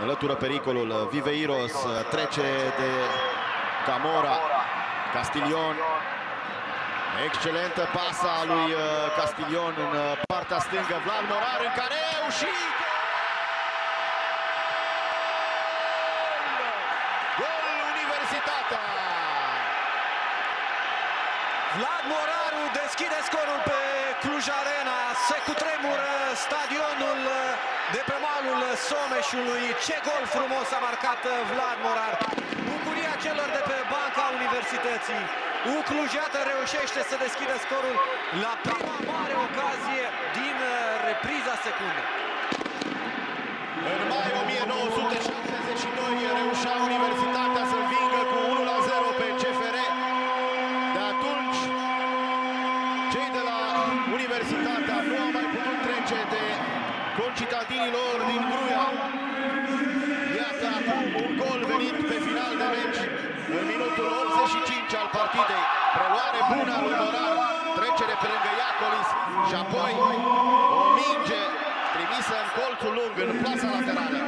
Înlătură pericolul Viveiros, trece de Camora, Castilion. Excelentă pasă a lui Castilion în partea stângă, Vlad Moraru în care a reușit! Gol Universitatea! Vlad Moraru deschide scorul pe Cluj Arena, se cutremură stadionul de pe malul Someșului. Ce gol frumos a marcat Vlad Moraru! Bucuria celor de pe banca Universității. Clujata reușește să deschidă scorul la prima mare ocazie din repriza secundă. În mai 1972 reușea Universitatea să învingă cu 1-0 pe CFR. De atunci, cei de la Universitatea nu au mai putut trece de concitadinii lor din Gruia. Iată acum un gol venit pe final de meci. În minutul 85 al partidei, preluare bună a lui Morar, trecere pe lângă Iacolis și apoi o minge trimisă în colțul lung, în plasa laterală.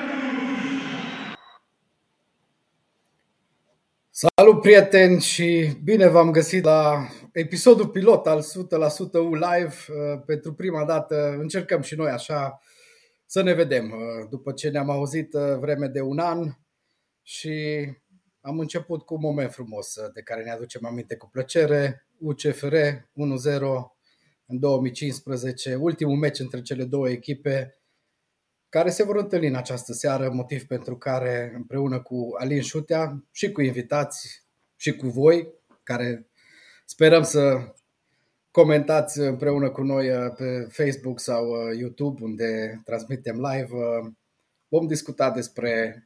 Salut prieteni și bine v-am găsit la episodul pilot al 100% U Live. Pentru prima dată încercăm și noi așa să ne vedem după ce ne-am auzit vreme de un an și... am început cu un moment frumos de care ne aducem aminte cu plăcere, UCFR 1-0 în 2015, ultimul meci între cele două echipe care se vor întâlni în această seară, motiv pentru care împreună cu Alin Șutea și cu invitați și cu voi, care sperăm să comentați împreună cu noi pe Facebook sau YouTube, unde transmitem live, vom discuta despre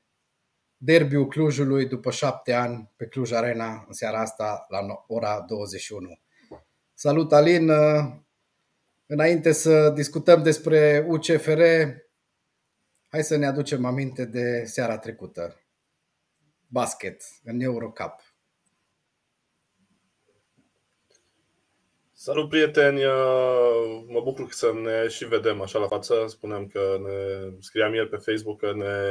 derbiul Clujului după 7 ani pe Cluj Arena în seara asta la ora 21. Salut Alin! Înainte să discutăm despre UCFR, hai să ne aducem aminte de seara trecută. Basket în EuroCup. Salut prieteni! Mă bucur să ne și vedem așa la față. Spuneam că ne scriam ieri pe Facebook că ne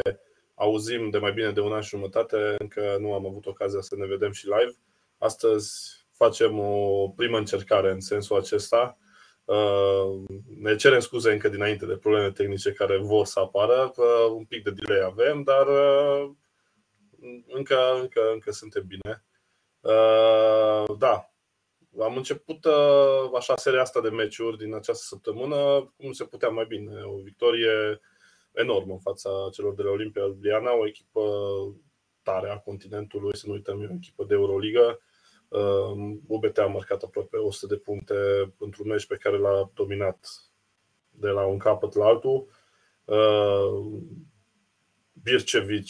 auzim de mai bine de un an și jumătate, încă nu am avut ocazia să ne vedem și live. Astăzi facem o primă încercare în sensul acesta. Ne cerem scuze încă dinainte de probleme tehnice care vor să apară. Un pic de delay avem, dar încă suntem bine. Da, am început așa seria asta de meciuri din această săptămână, cum se putea mai bine. O victorie enorm în fața celor de la Olimpia Ljubljana, o echipă tare a continentului, să nu uităm, e o echipă de Euroliga. UBT a marcat aproape 100 de puncte într-un meci pe care l-a dominat de la un capăt la altul. Bircevic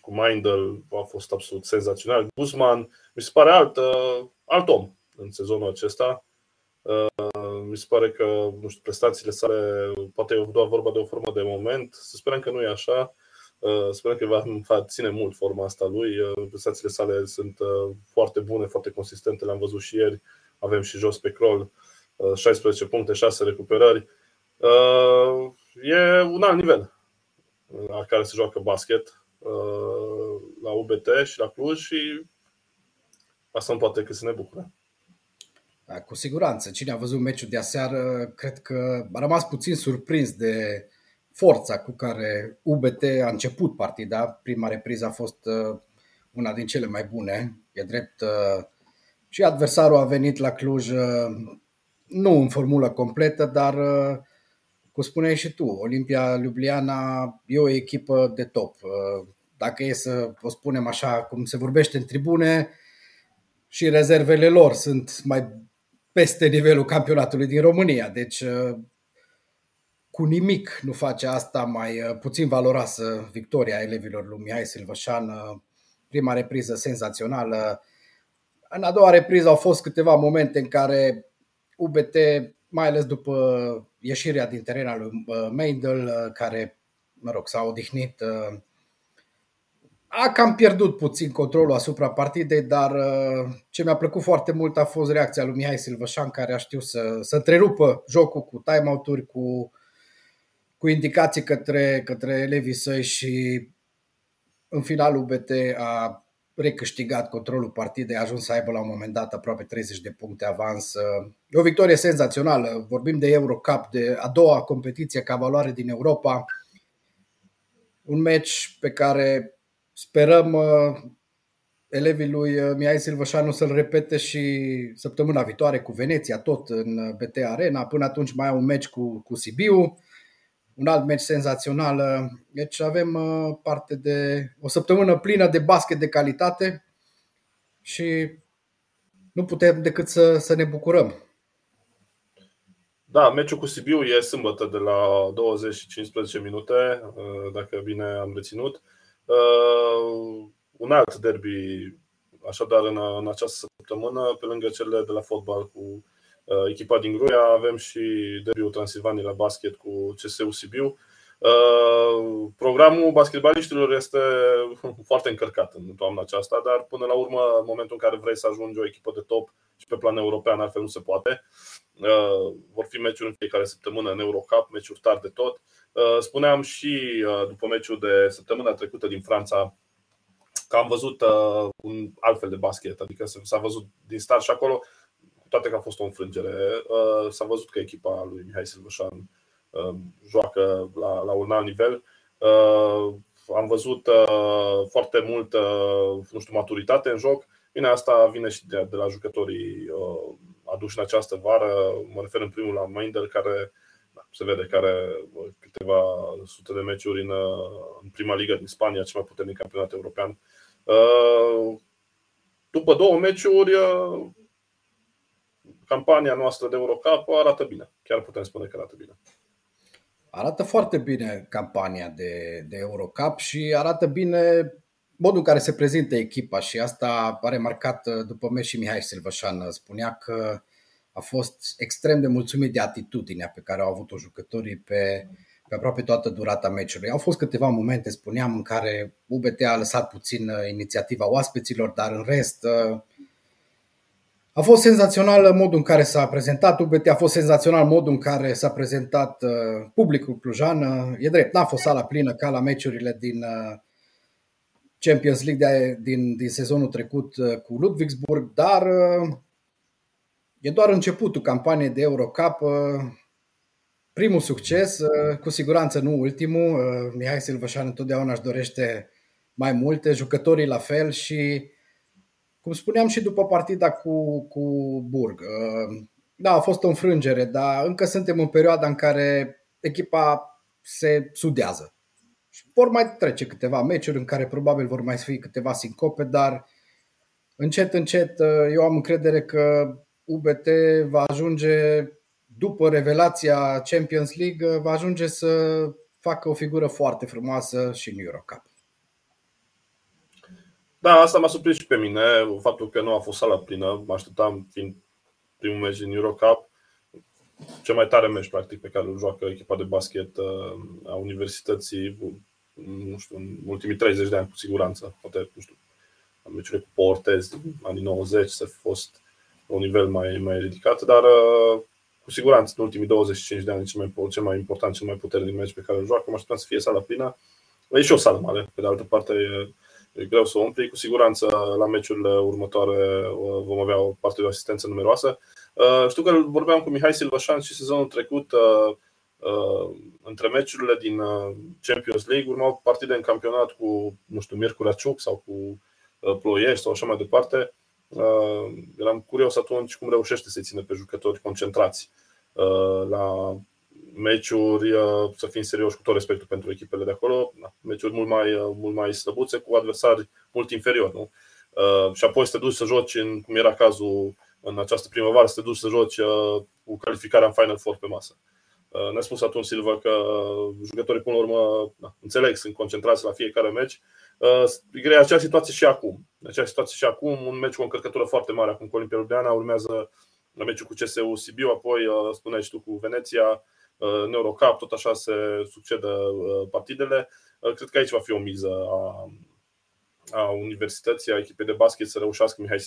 cu Mindel a fost absolut senzațional. Guzman mi se pare alt om în sezonul acesta. Mi se pare că, nu știu, prestațiile sale, poate e doar vorba de o formă de moment, să sperăm că nu e așa, sperăm că va ține mult forma asta lui, prestațiile sale sunt foarte bune, foarte consistente, le-am văzut și ieri, avem și jos pe Crol, 16 puncte, 6 recuperări, e un alt nivel la care se joacă basket la UBT și la Cluj și asta îmi poate că să ne bucurăm. Da, cu siguranță. Cine a văzut meciul de aseară, cred că a rămas puțin surprins de forța cu care UBT a început partida. Prima repriză a fost una din cele mai bune. E drept, și adversarul a venit la Cluj nu în formulă completă, dar cum spuneai și tu, Olimpia Ljubljana e o echipă de top. Dacă e să o spunem așa cum se vorbește în tribune, și rezervele lor sunt mai peste nivelul campionatului din România, deci cu nimic nu face asta mai puțin valoroasă victoria elevilor lui Mihai Silvășan. Prima repriză senzațională. În a doua repriză au fost câteva momente în care UBT, mai ales după ieșirea din terenul lui Meindel, care, s-a odihnit, a cam pierdut puțin controlul asupra partidei, dar ce mi-a plăcut foarte mult a fost reacția lui Mihai Silvășan, care a știut să întrerupă jocul cu timeout-uri, cu cu indicații către elevii săi și în finalul UBT a recâștigat controlul partidei, a ajuns să aibă la un moment dat aproape 30 de puncte avans. E o victorie senzațională, vorbim de EuroCup, de a doua competiție ca valoare din Europa. Un meci pe care sperăm elevii lui Mihai Silvășanu să-l repete și săptămâna viitoare cu Veneția, tot în BT Arena. Până atunci mai au un meci cu Sibiu, un alt meci senzațional. Deci avem parte de o săptămână plină de basket de calitate și nu putem decât să ne bucurăm. Da, meciul cu Sibiu e sâmbătă de la 20:15 minute, dacă bine am reținut. Un alt derby, așadar, în această săptămână, pe lângă cele de la fotbal cu echipa din Gruia, avem și derbiul Transilvaniei la basket cu CSU Sibiu. Programul basketbaliștilor este foarte încărcat în toamna aceasta, dar până la urmă, în momentul în care vrei să ajungi o echipă de top și pe plan european, altfel nu se poate. Vor fi meciuri în fiecare săptămână în EuroCup, meciuri tari de tot. Spuneam și după meciul de săptămâna trecută din Franța că am văzut un altfel de basket, adică s-a văzut din start și acolo, cu toate că a fost o înfrângere, s-a văzut că echipa lui Mihai Silvășan joacă la un alt nivel. Am văzut foarte mult, nu știu, maturitate în joc. Bine, asta vine și de la jucătorii aduși în această vară. Mă refer în primul la Mindel, care se vede că are câteva sute de meciuri în prima ligă din Spania, cel mai puternic campionat european. După două meciuri, campania noastră de EuroCup arată bine. Chiar putem spune că arată bine. Arată foarte bine campania de EuroCup și arată bine modul în care se prezintă echipa și asta a remarcat după meci și Mihai Silvășan. Spunea că a fost extrem de mulțumit de atitudinea pe care au avut-o jucătorii pe aproape toată durata meciului. Au fost câteva momente, spuneam, în care UBT a lăsat puțin inițiativa oaspeților, dar în rest a fost senzațional modul în care s-a prezentat UBT, a fost senzațional modul în care s-a prezentat publicul clujan. E drept, n-a fost sala plină ca la meciurile din Champions League din sezonul trecut cu Ludwigsburg, dar e doar începutul campaniei de EuroCup, primul succes, cu siguranță nu ultimul. Mihai Silvășan întotdeauna își dorește mai multe, jucătorii la fel și, cum spuneam și după partida cu Burg, da, a fost o înfrângere, dar încă suntem în perioada în care echipa se sudează. Vor mai trece câteva meciuri în care probabil vor mai fi câteva sincope, dar încet, încet eu am încredere că UBT va ajunge, după revelația Champions League, va ajunge să facă o figură foarte frumoasă și în EuroCup. Da, asta m-a surprins și pe mine, faptul că nu a fost sala plină. Mă așteptam, fiind primul meci din EuroCup, cel mai tare meci practic pe care îl joacă echipa de basket a Universității, nu știu, în ultimii 30 de ani cu siguranță. Poate, nu știu, am meciurile cu Portez din anii 90 să fi fost un nivel mai ridicat, dar cu siguranță în ultimii 25 de ani cel mai important, cel mai puternic meci pe care îl joacă. Mă așteptam să fie sala plină. E și o sală mare, pe de altă parte e greu să o umpli. Cu siguranță la meciurile următoare vom avea o parte de asistență numeroasă. Știu că vorbeam cu Mihai Silvășan și sezonul trecut, între meciurile din Champions League urmau partide în campionat cu, nu știu, Miercurea Ciuc sau cu Ploiești sau așa mai departe. Eram curios atunci cum reușește să-i țină pe jucători concentrați la meciuri, să fim serioși, cu tot respectul pentru echipele de acolo, meciuri mult mai slăbuțe, cu adversari mult inferiori, nu? Și apoi să te duci să joci, cum era cazul în această primăvară, să te duci să joci cu calificarea în Final Four pe masă. Ne-a spus atunci Silva că jucătorii până la urmă, înțeleg, sunt concentrați la fiecare meci. E aceeași situație și acum. Un meci cu o încărcătură foarte mare acum cu Olimpia Ljubljana, urmează meciul cu CSU Sibiu, apoi spuneai și tu cu Veneția, în EuroCup, tot așa se succedă partidele. Cred că aici va fi o miză a Universității, a echipei de basket, să reușească Mihai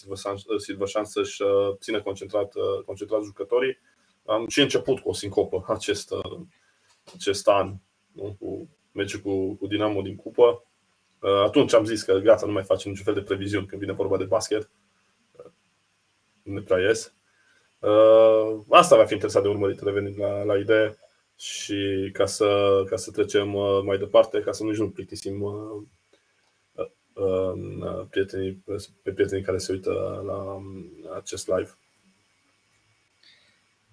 Silvășan să-și țină concentrat jucătorii. Am și început cu o sincopă acest an. nu? Cu meciul cu Dinamo din cupă. Atunci am zis că gata, nu mai facem niciun fel de previziuni când vine vorba de basket. Nu prea ies. Asta va fi interesat de urmărit, revenind la idee. Și ca să trecem mai departe, ca să nici nu plictisim prietenii care se uită la acest live.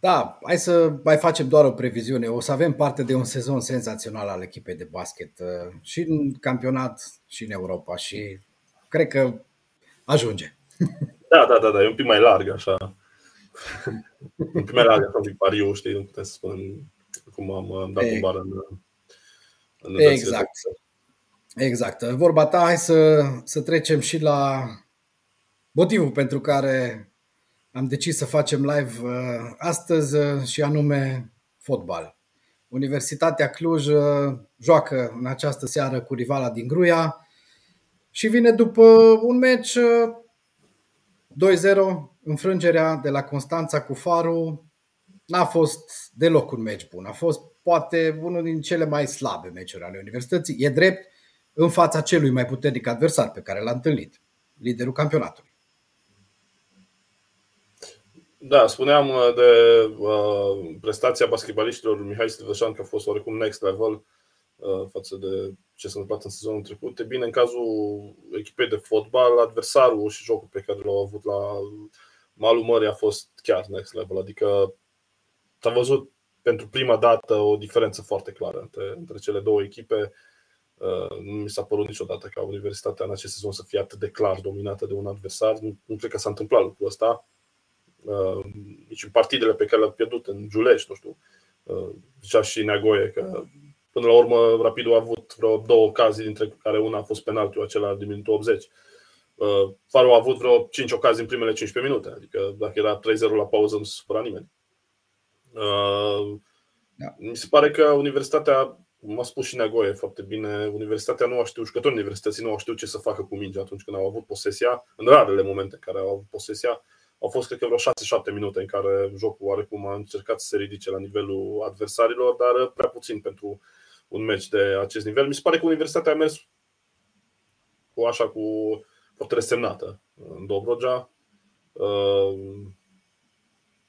Da, hai să mai facem doar o previziune. O să avem parte de un sezon senzațional al echipei de basket și în campionat și în Europa și cred că ajunge. Da, e un pic mai larg așa. Un pic mai larg, așa, un pic pariu, știi, nu putem să spun cum am dat un bar în Exact. Exact. Vorba ta, hai să trecem și la motivul pentru care am decis să facem live astăzi și anume fotbal. Universitatea Cluj joacă în această seară cu rivala din Gruia și vine după un meci 2-0, înfrângerea de la Constanța cu Farul. N-a fost deloc un meci bun, a fost poate unul din cele mai slabe meciuri ale Universității. E drept, în fața celui mai puternic adversar pe care l-a întâlnit, liderul campionatului. Da, spuneam de prestația basketbaliștilor Mihai Silvășan că a fost oarecum next level față de ce s-a întâmplat în sezonul trecut. E bine, în cazul echipei de fotbal, adversarul și jocul pe care l-au avut la malul mării a fost chiar next level. Adică s-a văzut pentru prima dată o diferență foarte clară între cele două echipe. Nu mi s-a părut niciodată ca Universitatea în acest sezon să fie atât de clar dominată de un adversar. Nu cred că s-a întâmplat lucrul ăsta. Nici în partidele pe care le-a pierdut în Giulești, nu știu, zicea și Neagoe că până la urmă Rapidul a avut vreo două ocazii, dintre care una a fost penaltiul acela din minutul 80. Farul a avut vreo 5 ocazii în primele 15 minute, adică dacă era 3-0 la pauză nu se supăra nimeni. Da. Mi se pare că Universitatea, m-a spus și Neagoe foarte bine, Universitatea nu a știut, jucătorii Universității nu au știut ce să facă cu mingea atunci când au avut posesia, în rarele momente în care au avut posesia. Au fost, cred că, vreo 6-7 minute în care jocul oarecum a încercat să se ridice la nivelul adversarilor, dar prea puțin pentru un meci de acest nivel. Mi se pare că Universitatea a mers cu foarte resemnată în Dobrogea.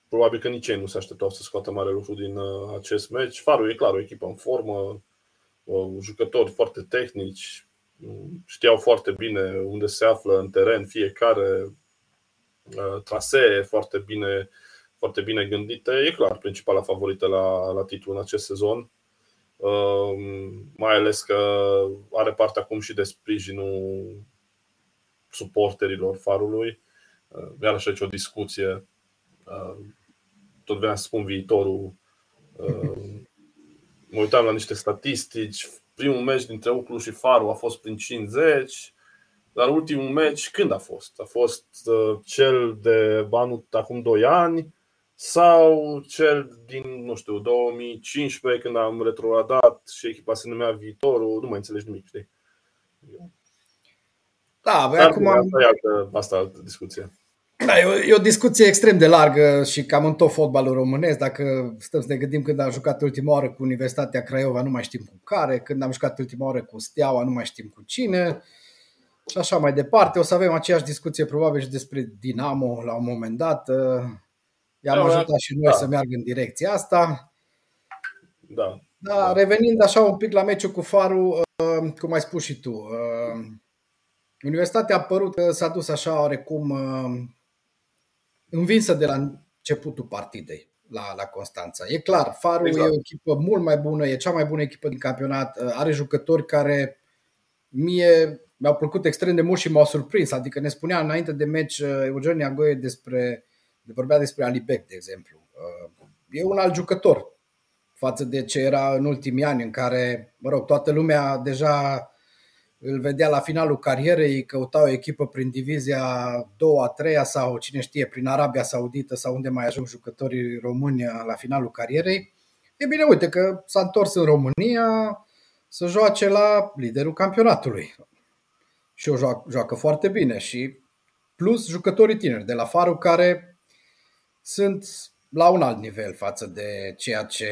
Probabil că nici ei nu se așteptau să scoată mare lucru din acest meci. Farul e clar, o echipă în formă, jucători foarte tehnici, știau foarte bine unde se află în teren fiecare, trasee foarte bine gândite. E clar principala favorită la titlu în acest sezon, mai ales că are parte acum și de sprijinul suporterilor Farului. Iarăși aici o discuție, tot vreau să spun viitorul. Mă uitam la niște statistici. Primul meci dintre Cluj și Farul a fost prin 50. Dar ultimul meci când a fost? A fost cel de acum 2 ani sau cel din, nu știu, 2015 când am retrogradat și echipa se numea Viitorul? Nu mai înțelegi nimic, știi? Da, bă, acum asta e altă discuție. Da, e o discuție extrem de largă și cam în tot fotbalul românesc. Dacă stăm să ne gândim când am jucat ultima oară cu Universitatea Craiova, nu mai știm cu care. Când am jucat ultima oară cu Steaua, nu mai știm cu cine. Și așa mai departe, o să avem aceeași discuție probabil și despre Dinamo la un moment dat. I-am ajutat și noi să meargă în direcția asta. Da. Dar revenind așa un pic la meciul cu Farul, cum ai spus și tu, Universitatea a părut că s-a dus așa oarecum învinsă de la începutul partidei la Constanța. E clar, Farul exact. E o echipă mult mai bună, e cea mai bună echipă din campionat, are jucători care mi-au plăcut extrem de mult și m-au surprins. Adică ne spunea înainte de meci Eugen Neagoe vorbea despre Alibek, de exemplu. E un alt jucător față de ce era în ultimii ani în care, toată lumea deja îl vedea la finalul carierei, căuta o echipă prin divizia 2-a, 3-a sau cine știe, prin Arabia Saudită sau unde mai ajung jucătorii români la finalul carierei. E bine, uite că s-a întors în România să joace la liderul campionatului. Și o joacă foarte bine și plus jucătorii tineri de la Farul care sunt la un alt nivel față de ceea ce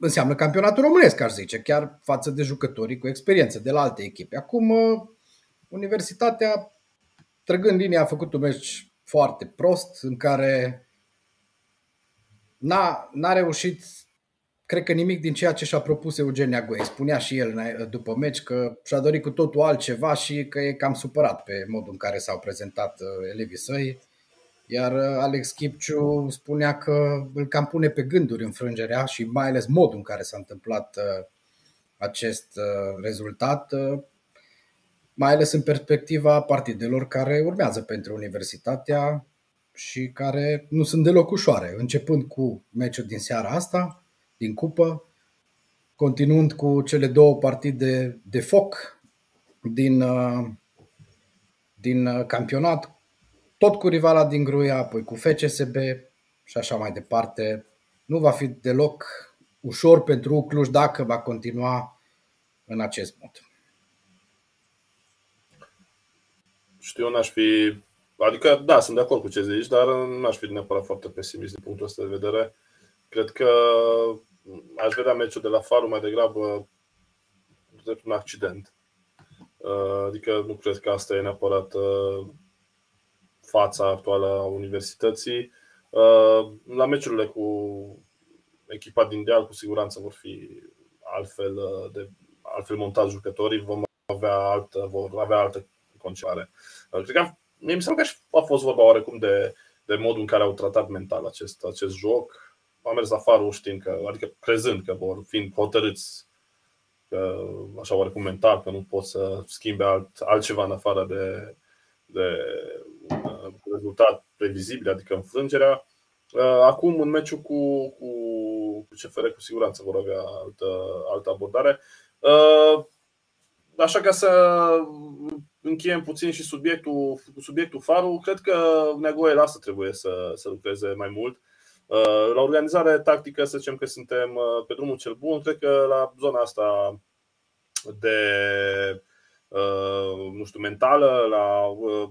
înseamnă campionatul românesc, aș zice, chiar față de jucătorii cu experiență de la alte echipe. Acum, Universitatea, trăgând linia, a făcut un meci foarte prost, în care n-a reușit, cred că, nimic din ceea ce și-a propus Eugen Neagoe. Spunea și el după meci că și-a dorit cu totul altceva și că e cam supărat pe modul în care s-au prezentat elevii săi. Iar Alex Chipciu spunea că îl cam pune pe gânduri înfrângerea și mai ales modul în care s-a întâmplat acest rezultat, mai ales în perspectiva partidelor care urmează pentru Universitatea și care nu sunt deloc ușoare, începând cu meciul din seara asta, din cupă, continuând cu cele două partide de foc din campionat, tot cu rivala din Gruia, apoi cu FCSB și așa mai departe. Nu va fi deloc ușor pentru Cluj dacă va continua în acest mod. Știu, n-aș fi... Adică, da, sunt de acord cu ce zici, dar n-aș fi neapărat foarte pesimist din punctul ăsta de vedere. Cred că aș vedea meciul de la Farul mai degrabă drept un accident. Adică nu cred că asta e neapărat... fața actuală a Universității. La meciurile cu echipa din deal, cu siguranță vor fi altfel montați jucătorii, vor avea altă concepare. Cred că mi se pare că a fost vorba oarecum de modul în care au tratat mental acest joc. Am mers afară știind că, adică crezând că vor fi hotărâți că, așa oarecum mental, că nu pot să schimbe altceva în afară de un rezultat previzibil, adică înfrângerea. Acum, în meciul cu CFR, cu siguranță vor avea altă abordare. Așa, ca să încheiem puțin și subiectul Farul, cred că Neagoe la asta trebuie să lucreze mai mult. La organizare tactică, să zicem că suntem pe drumul cel bun. Cred că la zona asta de... mentală, la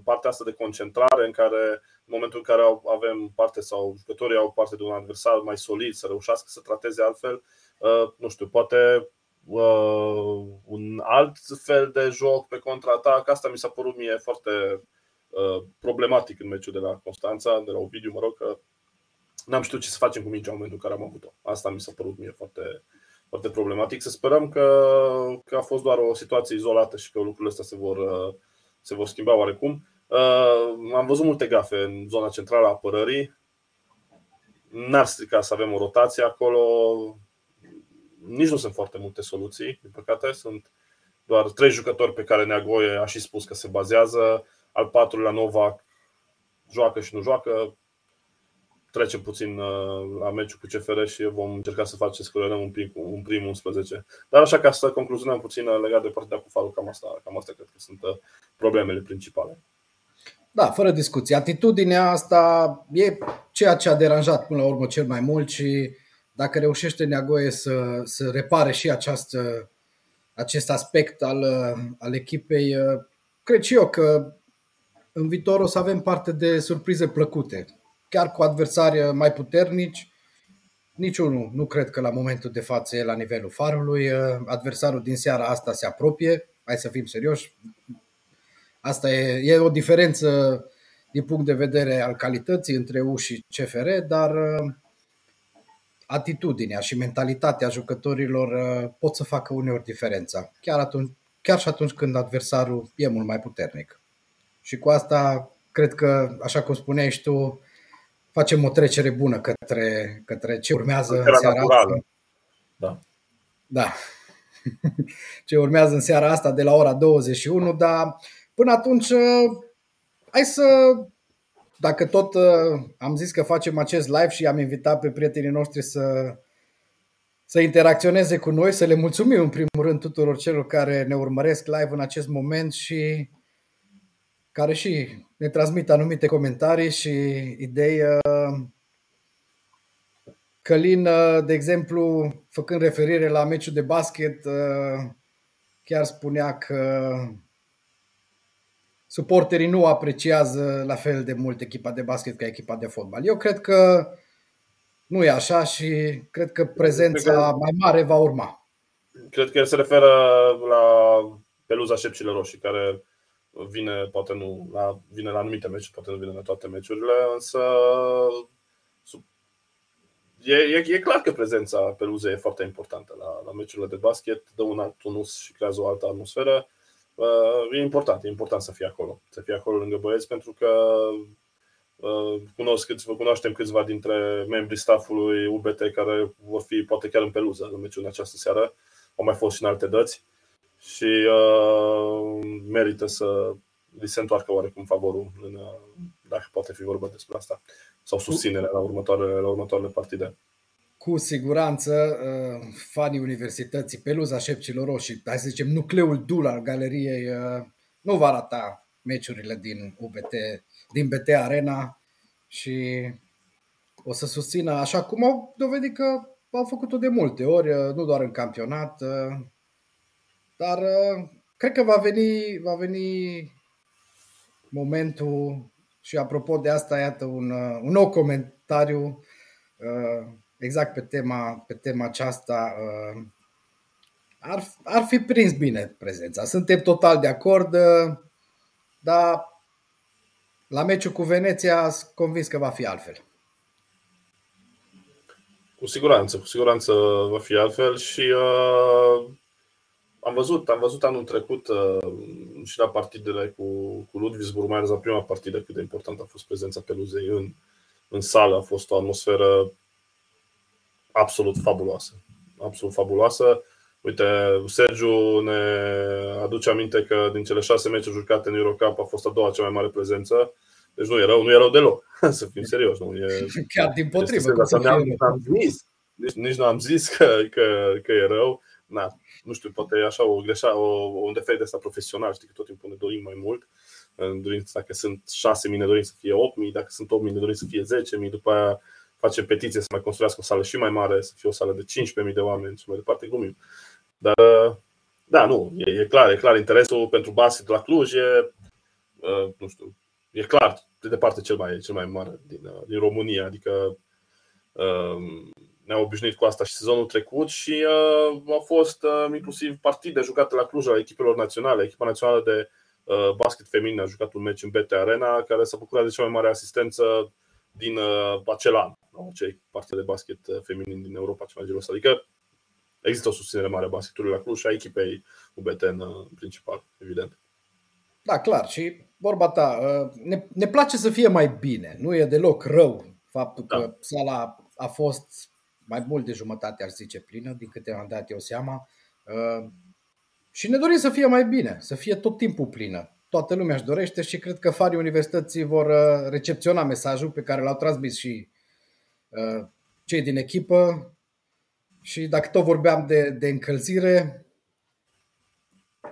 partea asta de concentrare, în care în momentul în care avem parte sau jucătorii au parte de un adversar mai solid, să reușească să trateze altfel, poate un alt fel de joc pe contraatac. Asta mi s-a părut mie foarte problematic în meciul de la Constanța, de la Ovidiu, că n-am știut ce să facem cu mingea în momentul în care am avut-o. Asta mi s-a părut mie foarte foarte problematic. Să sperăm că a fost doar o situație izolată și că lucrurile astea se vor schimba oarecum. Am văzut multe gafe în zona centrală a apărării. N-ar strica să avem o rotație acolo. Nici nu sunt foarte multe soluții, din păcate. Sunt doar 3 jucători pe care Neagoe a și spus că se bazează. Al 4-lea, Novak, joacă și nu joacă. Trecem puțin la meciul cu CFR și vom încerca să facem scorionăm un prim 11. Dar așa, ca să concluzionăm puțin legat de partea cu Farul, cam asta cred că sunt problemele principale. Da, fără discuție. Atitudinea asta e ceea ce a deranjat până la urmă cel mai mult și dacă reușește Neagoe să repare și acest aspect al echipei, cred și eu că în viitor o să avem parte de surprize plăcute. Chiar cu adversari mai puternici, niciunul nu cred că la momentul de față e la nivelul Farului. Adversarul din seara asta se apropie, hai să fim serioși. Asta e o diferență din punct de vedere al calității între U și CFR, dar atitudinea și mentalitatea jucătorilor pot să facă uneori diferența, chiar și atunci când adversarul e mult mai puternic. Și cu asta, cred că, așa cum spuneai și tu, facem o trecere bună către ce urmează în seara naturală. Asta. Da. Ce urmează în seara asta de la ora 21, dar până atunci dacă tot am zis că facem acest live și am invitat pe prietenii noștri să interacționeze cu noi, să le mulțumim în primul rând tuturor celor care ne urmăresc live în acest moment și care și ne transmit anumite comentarii și idei. Călin, de exemplu, făcând referire la meciul de basket, chiar spunea că suporterii nu apreciază la fel de mult echipa de basket ca echipa de fotbal. Eu cred că nu e așa și cred că prezența mai mare va urma. Cred că el se referă la peluza șepcilor roșii, care vine, poate nu, vine la anumite meciuri, poate nu vine la toate meciurile, însă e clar că prezența peluzei e foarte importantă la meciurile de basket, dă un alt tonus și creează o altă atmosferă. E important să fii acolo, lângă băieți, pentru că cunoaștem câțiva dintre membrii staffului UBT care vor fi poate chiar în peluză în meciul în această seară, au mai fost și în alte dăți și merită să li se întoarcă oarecum favorul, dacă poate fi vorba despre asta, sau susținerea la următoarele partide. Cu siguranță fanii Universității, peluza șepcilor roșii, hai să zicem nucleul dur al galeriei, nu va rata meciurile din UBT, din BT Arena și o să susțină, așa cum au dovedit că au făcut-o de multe ori, nu doar în campionat, dar cred că va veni momentul. Și apropo de asta, iată un nou comentariu exact pe tema aceasta. Ar fi prins bine prezența. Suntem total de acord, dar la meciul cu Veneția sunt convins că va fi altfel. Cu siguranță va fi altfel și am văzut anul trecut și la partidele cu Ludwigsburg, mai ales la prima partidă, cât de importantă a fost prezența peluzei în sală. A fost o atmosferă absolut fabuloasă. Uite, Sergiu ne aduce aminte că din cele 6 meciuri jucate în EuroCup a fost a doua cea mai mare prezență. Deci nu e rău deloc, să fim serioși. Chiar din potrivă. Nici nu am zis că e rău. Nu știu, poate e așa o greșeală, un defect de asta profesional, știi, că tot timpul ne dorim mai mult. Dacă sunt 6.000 ne dorim să fie 8.000, dacă sunt 8.000 ne dorim să fie 10.000, după aia facem petiție să mai construiască o sală și mai mare, să fie o sală de 15.000 de oameni și mai departe, glumim. Dar da, nu, e clar interesul pentru basket la Cluj e clar, de departe cel mai mare din România, adică ne-am obișnuit cu asta și sezonul trecut și au fost inclusiv partide jucate la Cluj, la echipelor naționale. Echipa națională de basket feminin a jucat un meci în BT Arena, care s-a bucurat de cea mai mare asistență din acel an, acea parte de basket feminin din Europa cea mai gelosă. Adică există o susținere mare a basketului la Cluj și a echipei UBT în principal, evident. Da, clar. Și vorba ta, ne place să fie mai bine. Nu e deloc rău faptul că sala a fost mai mult de jumătate, aș zice, plină, din câte am dat eu seama. Și ne dorim să fie mai bine, să fie tot timpul plină. Toată lumea își dorește și cred că fanii Universității vor recepționa mesajul pe care l-au transmis și cei din echipă. Și dacă tot vorbeam de încălzire,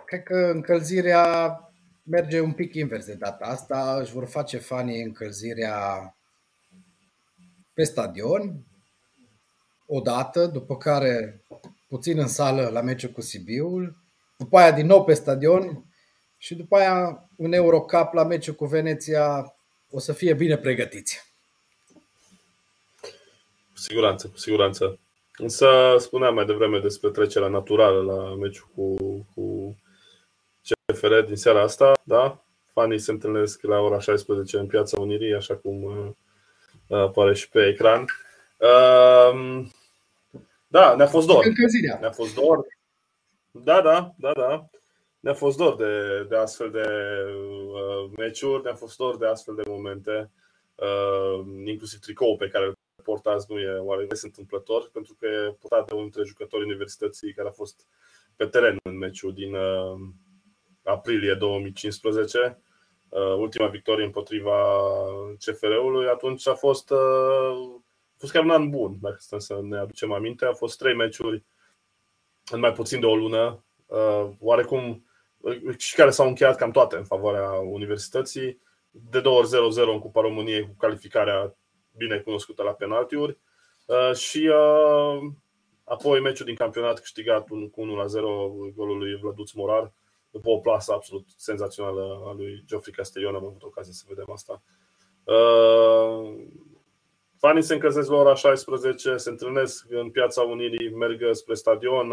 cred că încălzirea merge un pic invers de data asta. Își vor face fanii încălzirea pe stadion odată, după care puțin în sală la meciul cu Sibiul, după aia din nou pe stadion și după aia un EuroCup la meciul cu Veneția. O să fie bine pregătiți. Cu siguranță. Însă spuneam mai devreme despre trecerea naturală la meciul cu CFR din seara asta, da? Fanii se întâlnesc la ora 16 în Piața Unirii, așa cum apare și pe ecran. Da, ne-a fost dor. Da. Ne-a fost dor de astfel de meciuri, ne-a fost dor de astfel de momente. Inclusiv tricoul pe care îl portați nu e oarecum întâmplător, pentru că e portat de unul dintre jucătorii Universității care a fost pe teren în meciul din aprilie 2015. Ultima victorie împotriva CFR-ului. Atunci a fost chiar un an bun, dacă stăm să ne aducem aminte. A fost 3 meciuri în mai puțin de o lună, oarecum, și care s-au încheiat cam toate în favoarea Universității. De 2 ori 0-0 în Cupa României, cu calificarea bine cunoscută la penaltiuri, și apoi meciul din campionat câștigat cu 1-0, golul lui Vlad Moraru, după o plasă absolut senzațională a lui Geoffrey Castellion. Am avut ocazia să vedem asta. Fanii se încălzesc la ora 16, se întâlnesc în Piața Unirii, merg spre stadion.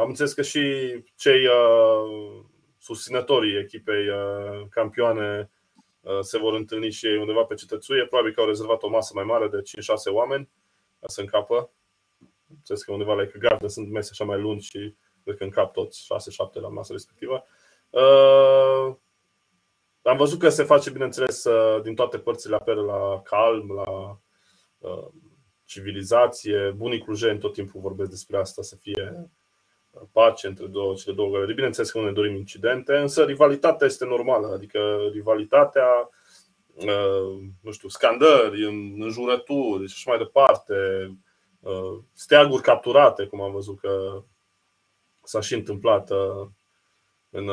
Am înțeles că și cei susținătorii echipei campioane se vor întâlni și ei undeva pe Cetățuie. Probabil că au rezervat o masă mai mare de 5-6 oameni să încapă. Înțeles că undeva la Ecăgardă sunt mese așa mai lungi și cred că încap toți 6-7 la masa respectivă. Am văzut că se face, bineînțeles, din toate părțile apel la calm, la civilizație. Bunii clujeni tot timpul vorbesc despre asta, să fie pace între cele două galerii. Bineînțeles că nu ne dorim incidente, însă rivalitatea este normală. Adică rivalitatea, nu știu, scandări, înjurături și așa mai departe, steaguri capturate, cum am văzut că s-a și întâmplat în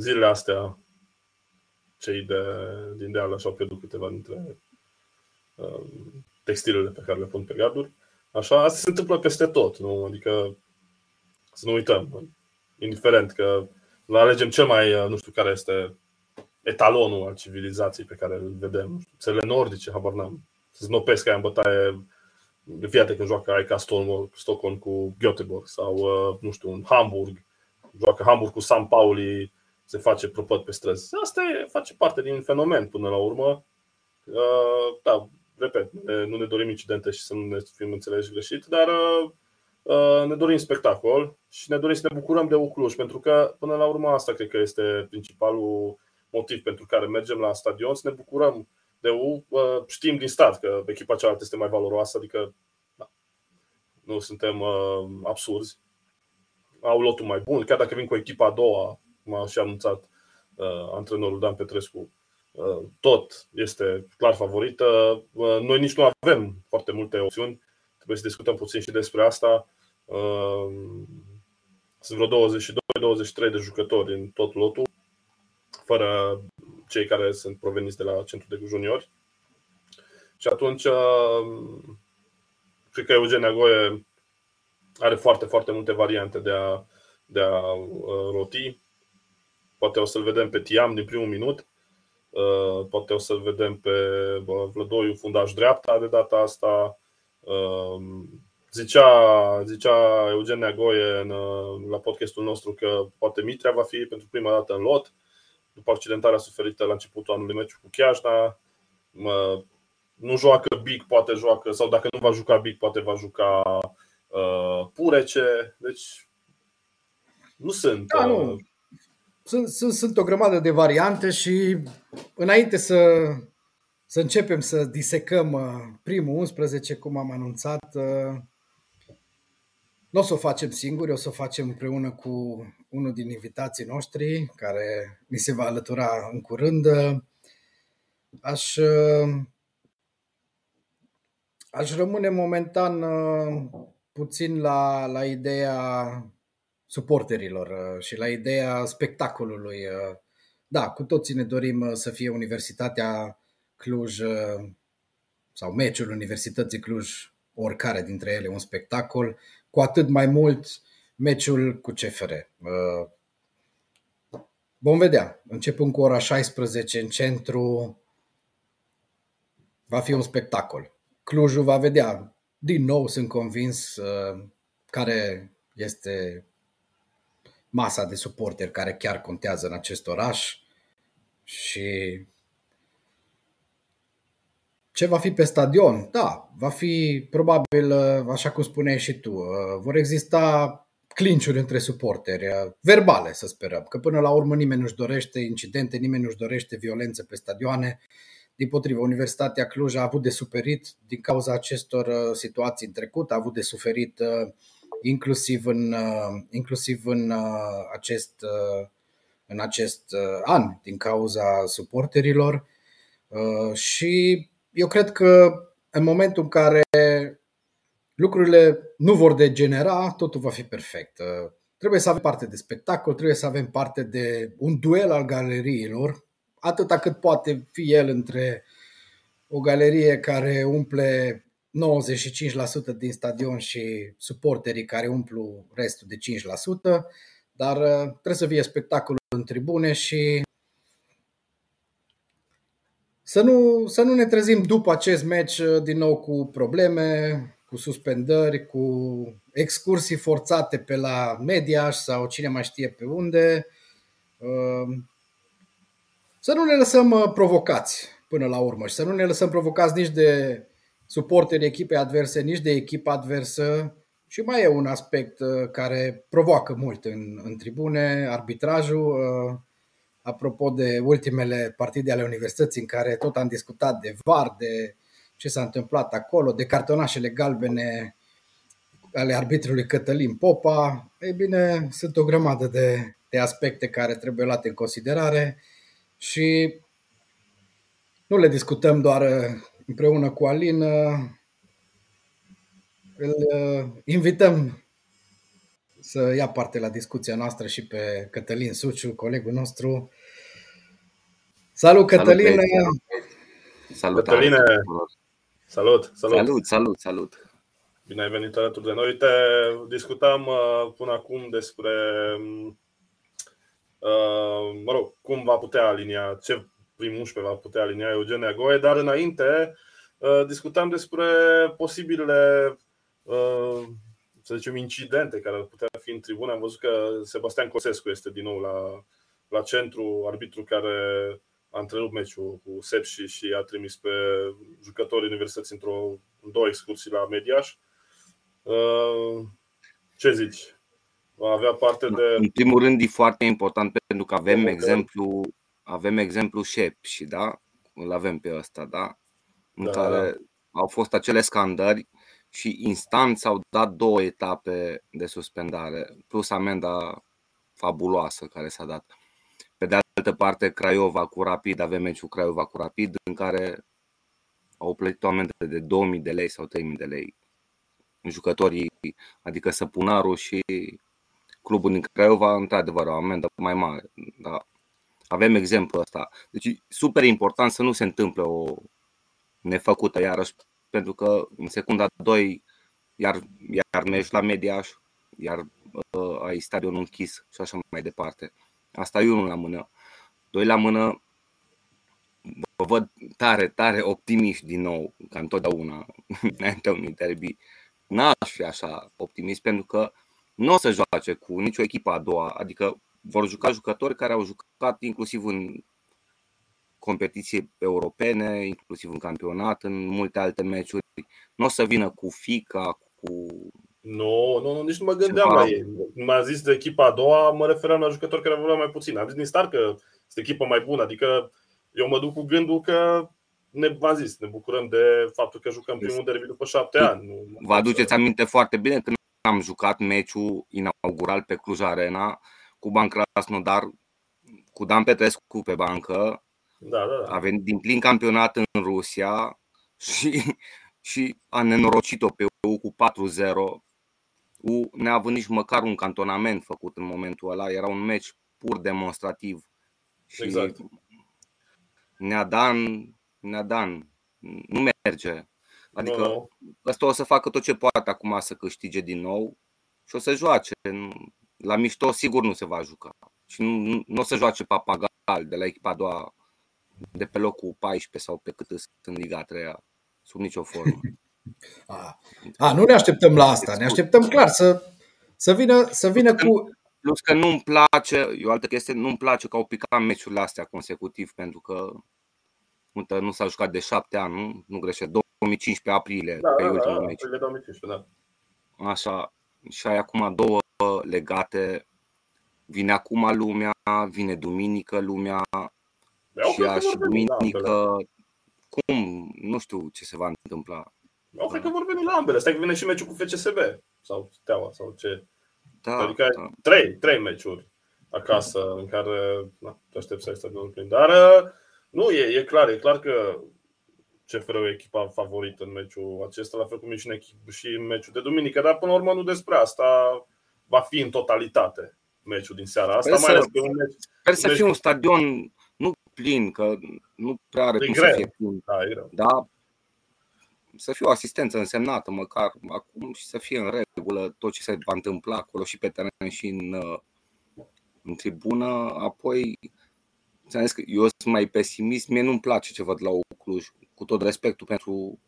zilele astea. Cei din deal așa au pierdut câteva dintre textilele pe care le pun pe garduri. Așa, asta se întâmplă peste tot, nu? Adică să nu uităm, indiferent că ne alegem cel mai, nu știu care este etalonul al civilizației pe care îl vedem. Țările nordice, habar n-am. Se znopesc aia în bătaie, fiate când joacă aia ca Stockholm cu Göteborg sau, nu știu, în Hamburg. Joacă Hamburg cu San Pauli. Se face propăt pe străzi. Asta face parte din fenomen până la urmă. Da, repet, nu ne dorim incidente și să nu ne fim înțeleși greșit, dar ne dorim spectacol și ne dorim să ne bucurăm de Cluj, pentru că până la urmă asta cred că este principalul motiv pentru care mergem la stadion, să ne bucurăm de știm din start că echipa cealaltă este mai valoroasă, adică da, nu suntem absurzi. Au lotul mai bun, chiar dacă vin cu echipa a doua, cum a și anunțat antrenorul Dan Petrescu, tot este clar favorită. Noi nici nu avem foarte multe opțiuni. Trebuie să discutăm puțin și despre asta. Sunt vreo 22-23 de jucători în tot lotul, fără cei care sunt proveniți de la centru de juniori. Și atunci, cred că Eugen Neagoe are foarte, foarte multe variante de a roti. Poate o să-l vedem pe Tiam din primul minut, poate o să-l vedem pe Vlădoiu, fundaș dreapta de data asta. Zicea Eugen Neagoe la podcastul nostru că poate Mitrea va fi pentru prima dată în lot, după accidentarea suferită la începutul anului meciul cu Chiajna. Nu joacă Big, poate joacă, sau dacă nu va juca Big, poate va juca Purece. Deci nu sunt... Da, nu. Sunt o grămadă de variante și înainte să începem să disecăm primul 11, cum am anunțat, nu o să o facem singuri, o să o facem împreună cu unul din invitații noștri, care mi se va alătura în curând. Aș rămâne momentan puțin la ideea suporterilor și la ideea spectacolului. Da, cu toții ne dorim să fie Universitatea Cluj sau meciul Universității Cluj, oricare dintre ele, un spectacol, cu atât mai mult meciul cu CFR. Vom vedea. Începând cu ora 16 în centru, va fi un spectacol. Clujul va vedea. Din nou sunt convins care este masa de suporteri care chiar contează în acest oraș și ce va fi pe stadion? Da, va fi probabil, așa cum spuneai și tu, vor exista clinciuri între suporteri, verbale să sperăm, că până la urmă nimeni nu-și dorește incidente, nimeni nu-și dorește violență pe stadioane. Dimpotrivă, Universitatea Cluj a avut de suferit din cauza acestor situații în trecut, a avut de suferit inclusiv în acest an din cauza suporterilor și eu cred că în momentul în care lucrurile nu vor degenera, totul va fi perfect. Trebuie să avem parte de spectacol, trebuie să avem parte de un duel al galeriilor, atâta cât poate fi el între o galerie care umple 95% din stadion și suporterii care umplu restul de 5%, dar trebuie să fie spectacolul în tribune și Să nu ne trezim după acest meci din nou cu probleme, cu suspendări, cu excursii forțate pe la Mediaș sau cine mai știe pe unde. Să nu ne lăsăm provocați până la urmă și să nu ne lăsăm provocați nici de suporterii echipei adverse, nici de echipa adversă. Și mai e un aspect care provoacă mult în tribune, arbitrajul. Apropo de ultimele partide ale universității în care tot am discutat de VAR, de ce s-a întâmplat acolo, de cartonașele galbene ale arbitrului Cătălin Popa, ei bine, sunt o grămadă de aspecte care trebuie luate în considerare și nu le discutăm doar împreună cu Alin, îl invităm să ia parte la discuția noastră și pe Cătălin Suciu, colegul nostru. Salut, Cătălin! Salut, Cătăline! Salut, salut! Salut, salut, salut! Bine ai venit alături de noi. Uite, discutam până acum despre cum va putea alinia, ce prim 11 va putea alinia Eugen Neagoe, dar înainte discutam despre posibilele să zicem, incidente care ar putea fi în tribună. Am văzut că Sebastian Cosescu este din nou la centru, arbitru care a întrerupt meciul cu Sepsi și a trimis pe jucătorii universității în două excursii la Mediaș. Ce zici? Va avea parte de... În primul rând e foarte important pentru că avem exemplu Sepsi, da? Îl avem pe ăsta, da? Care au fost acele scandări și instant s-au dat două etape de suspendare, plus amenda fabuloasă care s-a dat. Pe de altă parte, Craiova cu Rapid, avem meciul Craiova cu Rapid, în care au plătit o amendă de 2000 de lei sau 3000 de lei. Jucătorii, adică Săpunarul și clubul din Craiova, într-adevăr, o amendă mai mare. Da? Avem exemplul ăsta. Deci super important să nu se întâmple o nefăcută iarăși, pentru că în secunda 2 iar mergi la Mediaș, iar ai stadionul închis și așa mai departe. Asta e unul la mână. Doi la mână, vă văd tare, tare optimiști din nou, ca întotdeauna, înaintea unui derby. N-aș fi așa optimist pentru că nu o să joace cu nicio echipă a doua, adică vor juca jucători care au jucat inclusiv în competiții europene, inclusiv în campionat, în multe alte meciuri. Nu o să vină cu fica, cu... Nu, nici nu mă gândeam la ei. M-a zis de echipa a doua, mă referam la jucători care vorbea mai puțin. Am zis din start că este echipa mai bună, adică eu mă duc cu gândul că ne bucurăm de faptul că jucăm primul derby după 7 ani. Vă aduceți aminte foarte bine când am jucat meciul inaugural pe Cluj Arena cu Ban Krasnodar, cu Dan Petrescu pe bancă. Da. A venit din plin campionat în Rusia și a nenorocit-o pe U cu 4-0. U neavând nici măcar un cantonament făcut în momentul ăla, era un meci pur demonstrativ. Exact. Și Neadan, nu merge. Adică ăsta o să facă tot ce poate acum să câștige din nou și o să joace. La mișto sigur nu se va juca. Și nu o să joace Papagal de la echipa a doua de pe locul 14 sau pe cât sunt Liga 3-a, sub nicio formă. Nu ne așteptăm la asta, ne așteptăm clar să vină cu... Plus că nu-mi place, e o altă chestie, nu-mi place că au picat meciurile astea consecutiv, pentru că nu s-a jucat de 7 ani, nu greșesc, 2015 aprilie, pe ultimul meci. Da, 2015, da. Așa, și ai acum două legate, vine acum lumea, vine duminică lumea, și duminică, cum? Nu știu ce se va întâmpla. Eu cred că vor veni la ambele. Stai că vine și meciul cu FCSB sau Steaua sau ce. Da, adică ai trei meciuri acasă în care te aștepți să ai stadionul plin. Dar nu, e clar că CFR-ul e echipa favorită în meciul acesta, la fel cum e și în meciul de duminică. Dar până la urmă nu despre asta, va fi în totalitate meciul din seara asta. Mai ales pe un meci. Sper să fie un stadion plin, că nu prea are cum să fie plin, da? Să fie o asistență însemnată măcar acum și să fie în regulă tot ce se va întâmpla acolo și pe teren și în tribună. Apoi ți-am zis că eu sunt mai pesimist, mie nu-mi place ce văd la Cluj, cu tot respectul pentru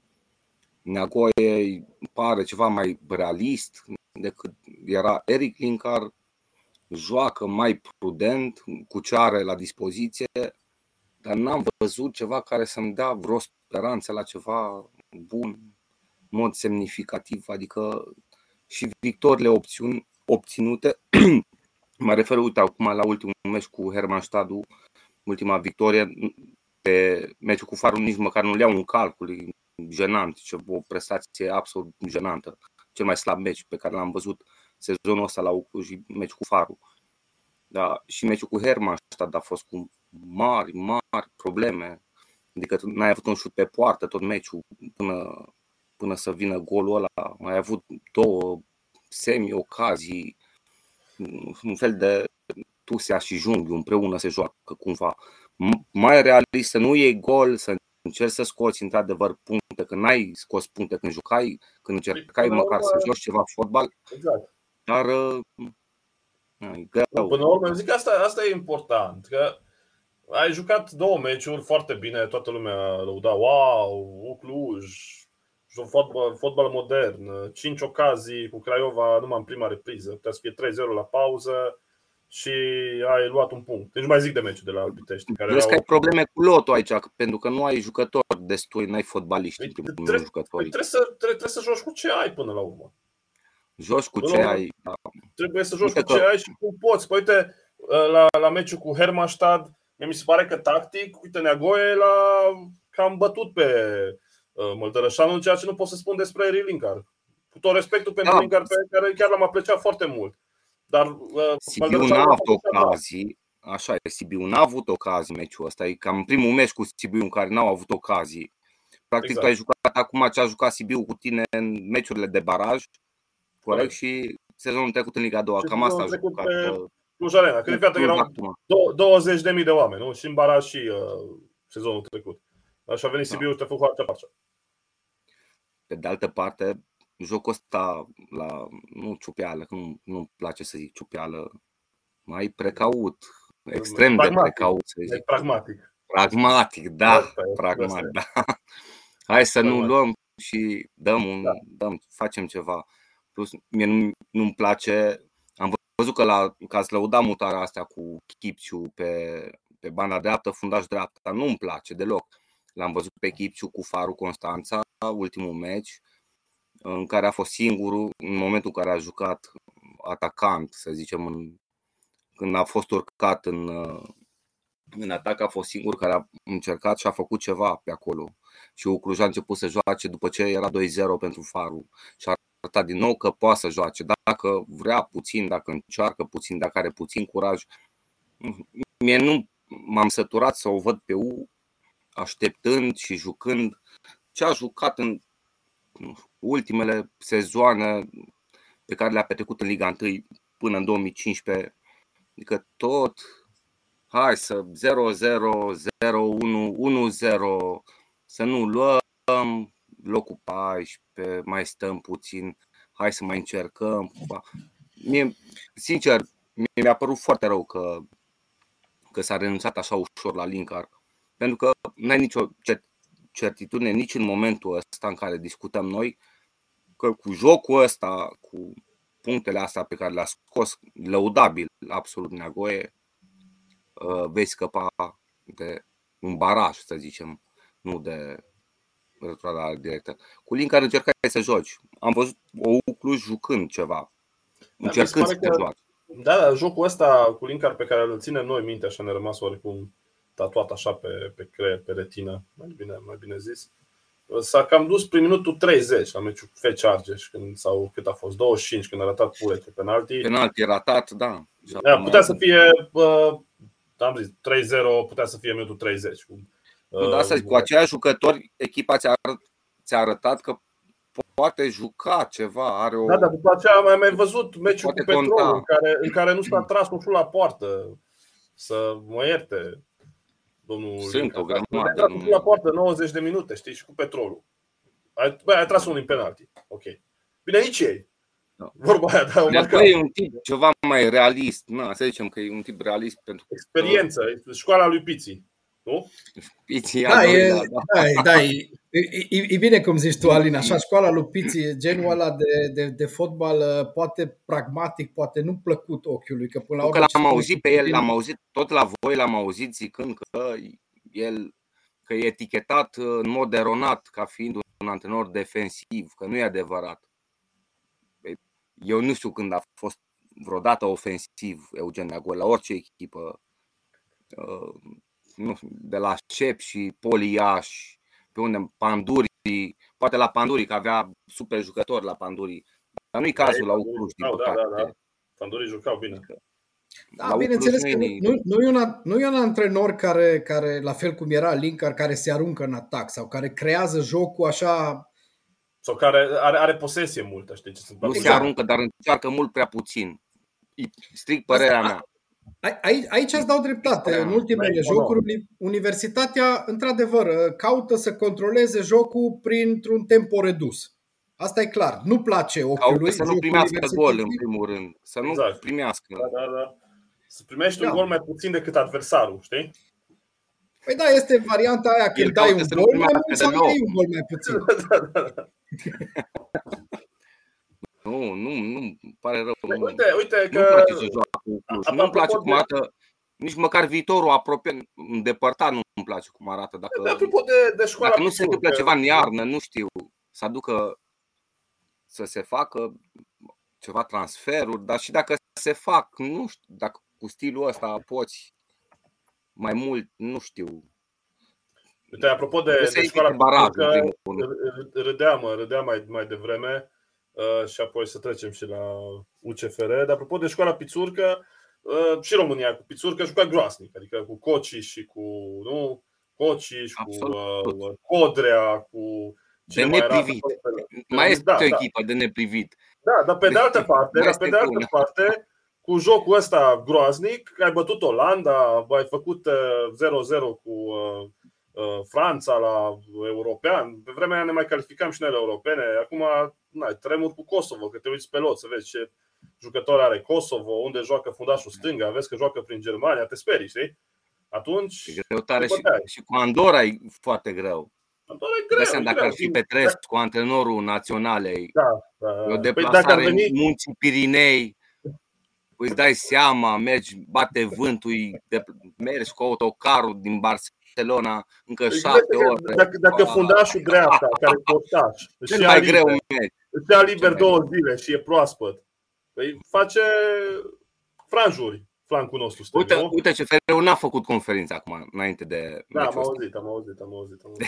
Neagoe, pare ceva mai realist decât era Eric Linkar, joacă mai prudent cu ce are la dispoziție, dar n-am văzut ceva care să-mi dea vreo speranță la ceva bun, în mod semnificativ, adică și victorile obținute, mă refer, uite, acum la ultimul meci cu Hermannstadtul, ultima victorie, pe meciul cu Farul nici măcar nu le iau în calcul, jenant, o prestație absolut jenantă, cel mai slab meci pe care l-am văzut sezonul ăsta la Cluj, meci cu Farul. Da, și meciul cu Hermannstadt a fost cu mari, mari probleme. Adică n-ai avut un șut pe poartă tot meciul până să vină golul ăla. Ai avut două semi-ocazii, un fel de Tusea și Junghiu împreună se joacă cumva. Mai realist să nu iei gol, să încerci să scoți într-adevăr puncte, că n-ai scos puncte când jucai, când încercai măcar să joci ceva fotbal. Exact. Dar până la urmă, zic că asta e important, că ai jucat două meciuri foarte bine, toată lumea lăuda, wow, Cluj, fotbal modern, 5 ocazii cu Craiova numai în prima repriză, putea să fie 3-0 la pauză și ai luat un punct. Deci nu mai zic de meciul de la Bitești. Vezi că ai probleme cu lotul aici, pentru că nu ai jucători destui, n-ai fotbaliști. Trebuie să joci cu ce ai până la urmă. Joci cu ce ai. Trebuie să joci cu ce ai și cum poți. Păi uite, la meciul cu Hermannstadt, mi se pare că tactic, uite, Neagoe l-a cam bătut pe Măldărășanul, ceea ce nu pot să spun despre Eri Linkar. Cu tot respectul pentru Linkar, pe care chiar l-am apreciat foarte mult. Dar Sibiu n-a avut ocazii, așa e, Sibiu n-a avut ocazii meciul ăsta, e cam primul meci cu Sibiu în care n-au avut ocazii. Practic exact. Tu ai jucat acum ce a jucat Sibiu cu tine în meciurile de baraj, corect, și sezonul trecut în Liga a doua, cam asta a jucat. Cluj Arena, că de fiată erau 20.000 de oameni, nu? Și în baraj și sezonul trecut. Așa a venit Sibiu și te-a făcut altă parte. Pe de altă parte, jocul ăsta la, nu ciupeală, că nu-mi place să zic ciupeală, mai precaut, extrem de precaut, să zic. Pragmatic, da, pragmatic, da. Hai să nu luăm și facem ceva. Plus, mie nu-mi place, am văzut că ați lăuda mutarea asta cu Chipciu pe banda dreaptă, fundaș dreapta, nu-mi place deloc. L-am văzut pe Chipciu cu Farul Constanța, ultimul meci, în care a fost singurul în momentul în care a jucat atacant, să zicem, când a fost urcat în atac, a fost singur care a încercat și a făcut ceva pe acolo. Și Cluj a început să joace după ce era 2-0 pentru Farul și a arătat din nou că poate să joace, dacă vrea puțin, dacă încearcă puțin, dacă are puțin curaj. Mie nu m-am săturat să o văd pe U așteptând și jucând ce a jucat în ultimele sezoane pe care le-a petrecut în Liga 1 până în 2015, adică tot, hai să 0-0, 0-1, 1-0, să nu luăm locul 14, mai stăm puțin, hai să mai încercăm. Mie, sincer, mi-a părut foarte rău că s-a renunțat așa ușor la Linkar, pentru că n-ai nicio certitudine nici în momentul ăsta în care discutăm noi că cu jocul ăsta, cu punctele astea pe care le-a scos, lăudabil, absolut Neagoe, vei scăpa de un baraj, să zicem, nu de retroadare directă. Cu Linkar încercai să joci. Am văzut o Cluj jucând ceva, încercând să joace. Da, jocul ăsta cu Linkar pe care îl ținem noi minte, așa ne-a rămas oarecum tatuat așa pe creier, pe retină, mai bine zis, s-a cam dus prin minutul 30 la meciul FC Argeș, sau cât a fost, 25, când a ratat Pulete penaltii. Penaltii ratat, da. Putea să fie, am zis, 3-0, putea să fie minutul 30. Cu aceia jucători, echipa ți-a arătat că poate juca ceva. Are o... Da, dar după aceea am mai văzut meciul cu Petrolul, în care nu s-a tras cu la poartă, să mă ierte. Sunt o grămadă. Nu la poartă 90 de minute, știi, și cu Petrolul. Ai tras unul în penalti. Ok. Bine, aici ei. Vorba aia, da, marcat. E un tip ceva mai realist, na, să zicem că e un tip realist pentru experiență, școala lui Piții, nu? Piții, da, da. E bine cum zici tu, Alin, așa, școala lui Piții, genul ăla de fotbal, poate pragmatic, poate nu plăcut ochiului, că până la urmă l-am auzit pe el, l-am auzit tot la voi, l-am auzit zicând că el că e etichetat în mod eronat ca fiind un antrenor defensiv, că nu e adevărat. Eu nu știu când a fost vreodată ofensiv Eugen Neagoe la orice echipă, nu știu, de la Șep și Poliaș, pe unde Pandurii, poate la Pandurii, că avea super jucători la Pandurii, dar nu-i cazul la Cluj, din păcate. Da. Pandurii jucau bine. Da, bineînțeles că nu e un antrenor care, la fel cum era Linkar, care se aruncă în atac sau care creează jocul așa. Sau care are posesie multă, știi ce sunt. Nu se aruncă, dar încearcă mult prea puțin. Strict părerea mea. Aici îți dau dreptate. În ultimele jocuri, Universitatea, într-adevăr, caută să controleze jocul printr-un tempo redus. Asta e clar. Nu place ochiului. Să nu primească gol, în primul rând. Să nu primească. Da. Să primești un gol mai puțin decât adversarul, știi? Păi da, este varianta aia că îl dai un gol mai mult sau dai un gol mai puțin. Da. Nu, pare rău. Uite că nu-mi place să joacă cu Cluj. Nu-mi place cum arată, nici măcar viitorul apropiat, îndepărtat nu-mi place cum arată. Dacă nu se întâmplă ceva în iarnă, nu știu, să aducă, să se facă ceva transferuri, dar și dacă se fac, nu știu, dacă cu stilul ăsta poți mai mult, nu știu. Uite, apropo de școala publică, râdeam mai devreme și apoi să trecem și la UCFR, dar apropo de școala pițurcă, și România cu pițurcă juca groasnic, adică cu Coci și cu, nu, Coci și cu Codrea, cu de neprivit. Mai este o echipă de neprivit. Da, dar pe de altă parte, cu jocul ăsta groaznic, ai bătut Olanda, ai făcut 0-0 cu Franța la european. Pe vremea aia ne mai calificam și noi la europene. Acum tremur cu Kosovo, că te uiți pe lot să vezi ce jucători are Kosovo, unde joacă fundașul stânga, vezi că joacă prin Germania, te sperii, știi? Atunci și cu Andorra e foarte greu. Dacă ar fi Petrescu, antrenorul naționalei, o deplasare în munții Pirinei, îți dai seama, mergi, bate vântul, mergi cu autocarul din Barcelona încă 7 ore. Dacă fundașul dreapta, care e potaș, îți ia liber 2 zile și e proaspăt, îi face franjuri flancul nostru. Uite ce CFR-ul n-a făcut conferința acum, înainte de... Da, am auzit.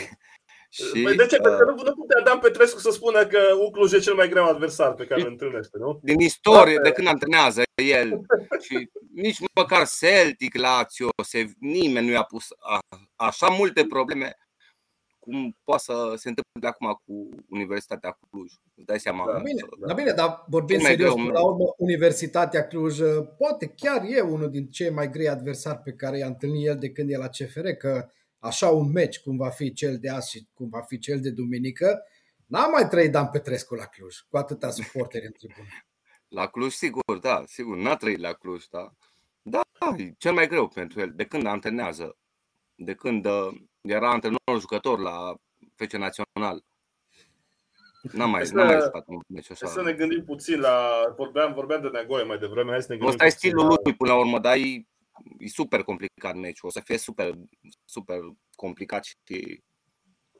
Și, de ce? Pentru că nu putea Dan Petrescu să spună că Cluj e cel mai greu adversar pe care îl întâlnește, nu? Din istorie, de când antrenează el. Și nici măcar Celtic, Lazio, nimeni nu i-a pus așa multe probleme cum poate să se întâmple acum cu Universitatea Cluj. Îți dai seama. Da, bine, dar vorbim serios, la urmă, Universitatea Cluj poate chiar e unul din cei mai grei adversari pe care i-a întâlnit el de când e la CFR, că așa un meci, cum va fi cel de azi și cum va fi cel de duminică, n-a mai trăit Dan Petrescu la Cluj, cu atâta suporteri în tribune. La Cluj, sigur, da, sigur, n-a trăit la Cluj, da. Da, e cel mai greu pentru el, de când antrenează, de când era antrenor jucător la FC Național. N-am mai jucat un meci așa. Să ne gândim puțin la... Vorbeam de Neagoe mai devreme, hai să ne gândim puțin. Ăsta e stilul lui până la urmă, dar e super complicat meciul, o să fie super, super complicat și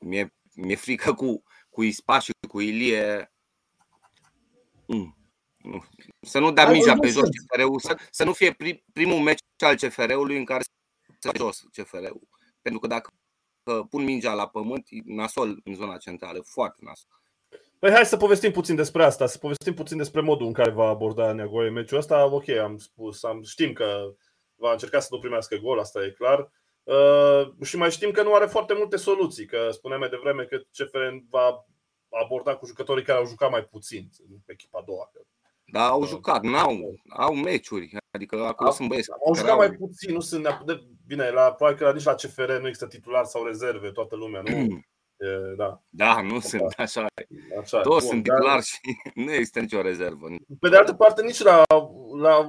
mi-e frică cu Ispas și cu Ilie. Să nu dea mingea pe jos CFR-ul, să nu fie primul meci al CFR-ului în care să dea jos CFR-ul. Pentru că dacă pun mingea la pământ, e nasol în zona centrală, foarte nasol. Păi hai să povestim puțin despre asta, să povestim puțin despre modul în care va aborda Neagoe meciul ăsta. Ok, am spus, știm că va încerca să nu primească gol, asta e clar. Și mai știm că nu are foarte multe soluții, că spuneam mai devreme că CFR va aborda cu jucătorii care au jucat mai puțin pe echipa a doua. Dar au jucat, au meciuri, adică acolo sunt băieți. Au jucat mai puțin, nu sunt, bine, probabil că nici la CFR nu există titulari sau rezerve, toată lumea, nu? Da. Da, nu sunt așa. Toți sunt titular și nu există nicio rezervă. Pe de altă parte, nici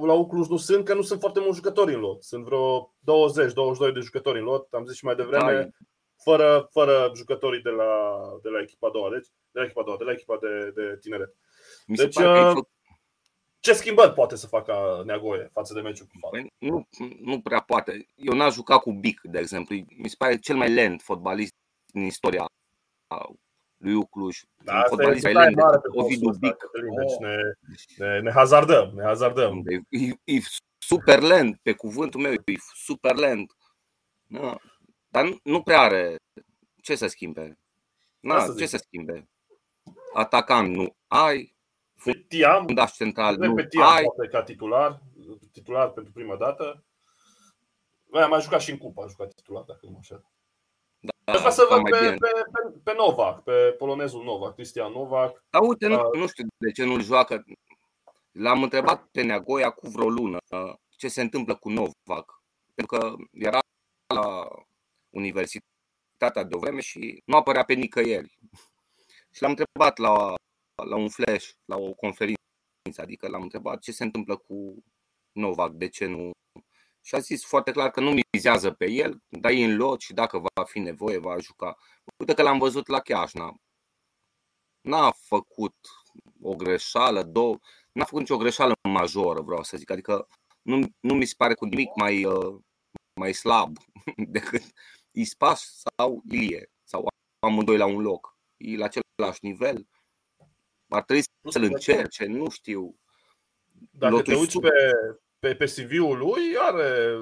la Ucluj nu sunt, că nu sunt foarte mulți jucători în lot. Sunt vreo 20-22 de jucători în lot, am zis și mai devreme, da. fără jucătorii de la echipa a doua, deci de la echipa de tineret. Deci ce schimbări poate să facă Neagoe față de meciul cu Farul? Nu prea poate. Eu n-aș juca cu Bic, de exemplu. Mi se pare cel mai lent fotbalist din istoria lui Ucluj. Da, fotbalist mai lent, Ovidiu Bic. Deci ne hazardăm. E super lent, pe cuvântul meu, e super lent. Da. Dar nu prea are ce să schimbe. Ce să schimbe? Atacam nu ai. Tiam, da, central, nu. Pe Tiam poate ca titular pentru prima dată. Am mai jucat și în cupă, am jucat titular, dacă nu mă înșel. Da, să văd pe Novak, pe polonezul Novak, Cristian Novak. Da, uite, nu știu de ce nu-l joacă. L-am întrebat pe Neagoe acum vreo lună ce se întâmplă cu Novak. Pentru că era la Universitatea de o vreme și nu apărea pe nicăieri. Și l-am întrebat la un flash, la o conferință, adică l-am întrebat ce se întâmplă cu Novak, de ce nu. Și a zis foarte clar că nu mizează pe el, dar e în lot și dacă va fi nevoie va juca. Uite că l-am văzut la Chiajna. N-a făcut o greșeală, n-a făcut nicio greșeală majoră, vreau să zic. Adică nu mi se pare cu nimic mai slab decât Ispas sau Ilie, sau amândoi la un loc. E la același nivel. Ar trebui să-l încerce, nu știu. Dacă Lotus te uiți pe CV-ul lui, are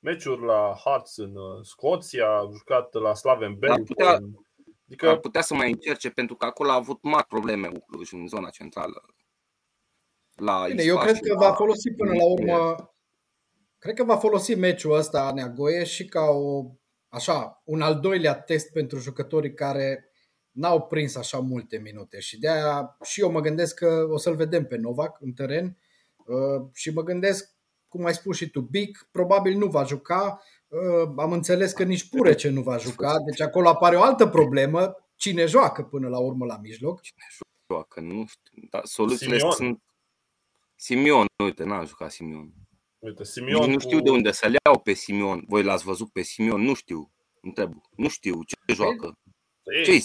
meciuri la Hearts în Scoția, a jucat la Slaven Bell. Ar putea să mai încerce, pentru că acolo a avut mari probleme Ucluj, în zona centrală. Bine, eu cred că va folosi până la urmă, cred că va folosi meciul ăsta Neagoe și ca un al doilea test pentru jucătorii care n-au prins așa multe minute și de-aia și eu mă gândesc că o să-l vedem pe Novak în teren și mă gândesc, cum ai spus și tu, Bic probabil nu va juca, am înțeles că nici Purece nu va juca, deci acolo apare o altă problemă, cine joacă până la urmă la mijloc? Cine joacă, nu știu, dar soluțiile sunt... Simion, uite, n-a jucat Simion. Uite, Simion nu știu de unde să-l iau pe Simion, voi l-ați văzut pe Simion, nu știu, întreb, nu știu ce joacă. Ei,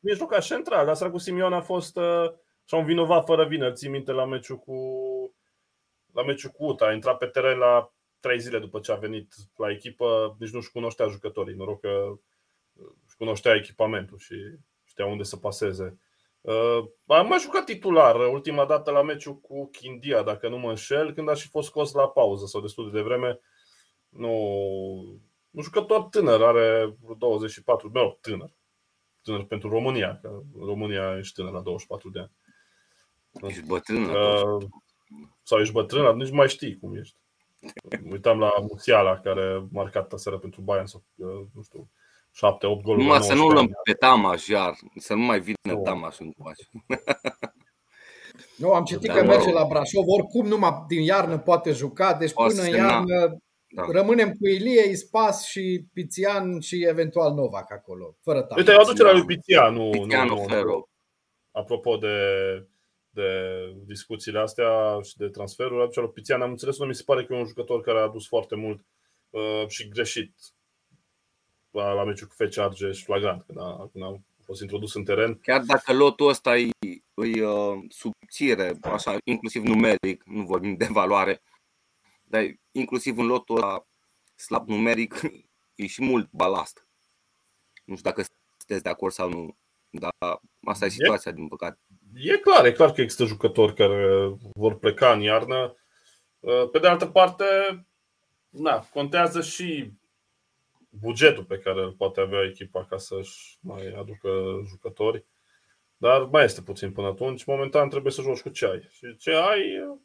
mijlocaș central, dar săracul Simion a fost și un vinovat fără vină. Ții minte la meciul cu UTA, a intrat pe teren la 3 zile după ce a venit la echipă, nici nu-și cunoștea jucătorii, noroc că își cunoștea echipamentul și știa unde să paseze. Am mai jucat titular ultima dată la meciul cu Chindia, dacă nu mă înșel, când a și fost scos la pauză sau destul de devreme. Un jucător tânăr, are 24 de ani, tânăr pentru România, că România ești tânăr la 24 de ani. Ești bătrân. Sau ești bătrân, nici mai știi cum ești. Uitam la Muțiala, care a marcat aseară pentru Bayern, sau, nu știu, 7-8 goluri. Numai să nu luăm pe Tamaș, iar, să nu mai vină Tamaș în coace. Nu, am citit că merge la Brașov, oricum numai din iarnă poate juca, deci până în iarnă... Da. Rămânem cu Ilie, Ispas și Pițian și eventual Novak acolo, fără tare. Uite, eu aducerea lui Pițian, nu. Apropo de discuțiile astea și de transferuri, aducerea lui Pițian, am înțeles, nu mi se pare că e un jucător care a adus foarte mult și greșit la meciul cu FC Argeș flagrant, când a fost introdus în teren. Chiar dacă lotul ăsta e subțire, așa, inclusiv numeric, nu vorbim de valoare, dar inclusiv în lotul ăla slab numeric e și mult balast. Nu știu dacă sunteți de acord sau nu, dar asta e situația, din păcate. E clar că există jucători care vor pleca în iarnă. Pe de altă parte, contează și bugetul pe care îl poate avea echipa ca să-și mai aducă jucători. Dar mai este puțin până atunci. Momentan trebuie să joci cu ce ai. Și ce ai...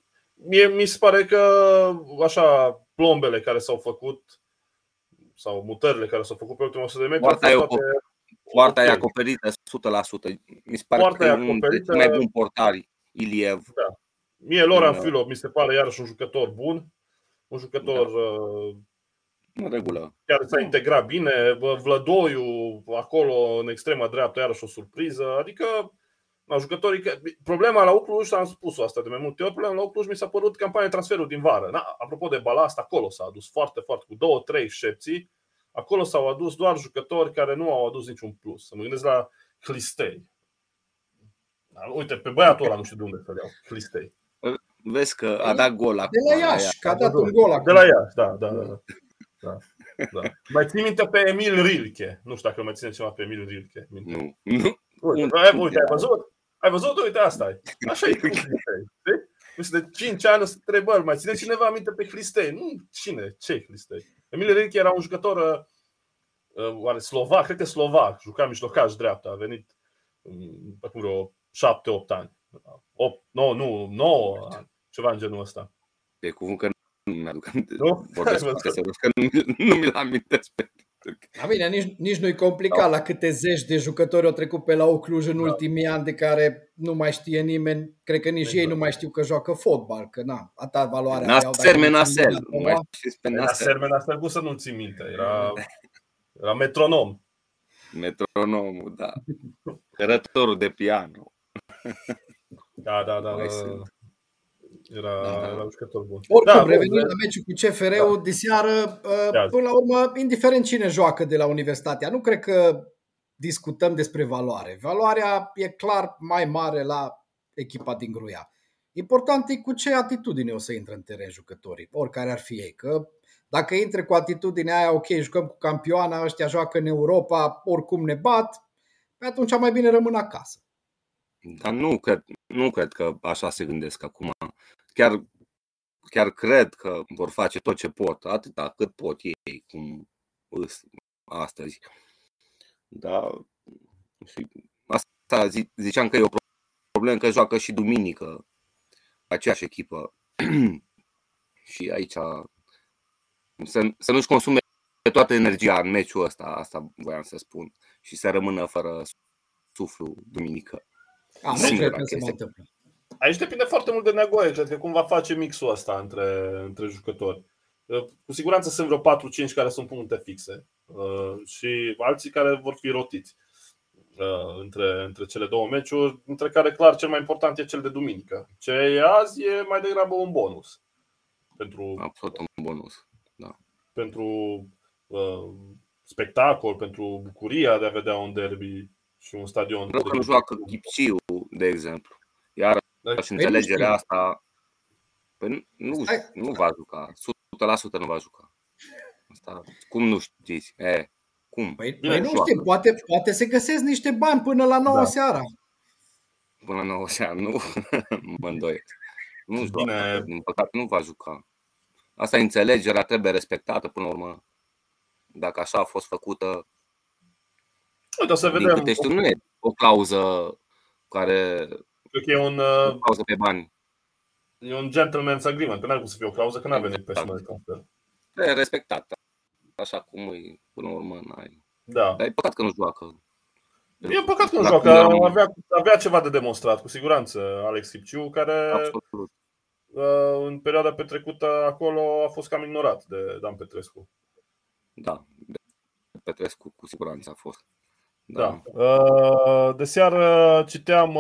Mi se pare că așa plombele care s-au făcut sau mutările care s-au făcut pe ultimul 100 de metri. Poarta e acoperită 100%. Mi se pare că e un mai bun portar, Iliev. Da. Mie Loran Filov mi se pare iarăși un jucător bun. Un jucător în regulă. Chiar s-a integrat bine. Vlădoiu acolo în extrema dreaptă, iarăși o surpriză. Adică jucătorii, problema la Cluj, am spus-o asta de mai multe ori, problema la Cluj mi s-a părut campania transferul din vară. Na, apropo de balast, acolo s-a adus foarte, cu 2-3 excepții. Acolo s-au adus doar jucători care nu au adus niciun plus. Să mă gândesc la Hlistei. Uite, pe băiatul ăla nu știu de unde să-l iau, Hlistei. Vezi că a dat gol acum. De la Iași, că a dat un gol acum. De la Iași, da. Mai țin minte pe Emil Rilke. Nu știu dacă mai ține ceva pe Emil Rilke. Nu. Uite, ai văzut? Ai văzut? Uite, asta e. Așa e. De 5 ani o să întrebăm, mai ține cineva minte pe Hlistei? Nu, cine? Ce Hlistei? Emil Rilke era un jucător oare slovac, cred că slovac, juca mijlocaș dreapta, a venit acum vreo 7-8 ani. 9 ani, ceva în genul ăsta. Pe cuvânt că nu mi-aduc aminte. Nu mi-l amintesc pe bine, nici nu-i complicat la câte zeci de jucători au trecut pe la Cluj în ultimii ani de care nu mai știe nimeni, cred că nici ei nu mai știu că joacă fotbal, că na, atâta valoare aveau. Nasser Menassel, cum să nu ții minte, era metronom. Metronomul, da. Cărătorul de piano. Da. Era jucător bun. Oricum, revenind la meciul cu CFR-ul de seară, până la urmă, indiferent cine joacă de la Universitatea, nu cred că discutăm despre valoare. Valoarea e clar mai mare la echipa din Gruia. Important e cu ce atitudine o să intre în teren jucătorii, oricare ar fi ei. Că dacă intre cu atitudinea aia, ok, jucăm cu campioana, ăștia joacă în Europa, oricum ne bat, pe atunci mai bine rămân acasă. Dar nu cred că așa se gândesc acum. Chiar cred că vor face tot ce pot, atâta cât pot ei, cum astăzi. Dar asta ziceam că e o problemă că joacă și duminică aceeași echipă. Și aici să nu-și consume toată energia în meciul ăsta, asta voiam să spun, și să rămână fără suflu duminică. Aici depinde foarte mult de Neagoe, cred că cum va face mixul ăsta între jucători. Cu siguranță sunt vreo 4-5 care sunt puncte fixe și alții care vor fi rotiți între cele două meciuri, între care clar cel mai important e cel de duminică. Ce e azi e mai degrabă un bonus. Absolut un bonus, da. Pentru spectacol, pentru bucuria de a vedea un derby și un stadion. Vreau că nu joacă Chipciu, de exemplu. Iar și înțelegerea asta, păi nu va juca, 100% nu va juca. Asta, cum nu știți? Cum? Păi nu știu, poate se găsesc niște bani până la 9 seara. Până la 9 seara, nu? Mă îndoiesc. Nu joacă, din păcate nu va juca. Asta înțelegerea trebuie respectată până la urmă. Dacă așa a fost făcută, uite, o să vedem. Din câte știu, nu e o clauză care... Cred că e o clauză pe bani. E un gentleman's agreement. N-ar cum să fie o clauză, că n-a venit pe sumă de transfer. E respectată. Așa cum e, până la urmă, n-ai. Da. Dar e păcat că nu joacă. E păcat că nu joacă. Avea ceva de demonstrat, cu siguranță, Alex Chipciu, care absolut. În perioada petrecută acolo a fost cam ignorat de Dan Petrescu. Da, Petrescu cu siguranță a fost. Da. De seară citeam,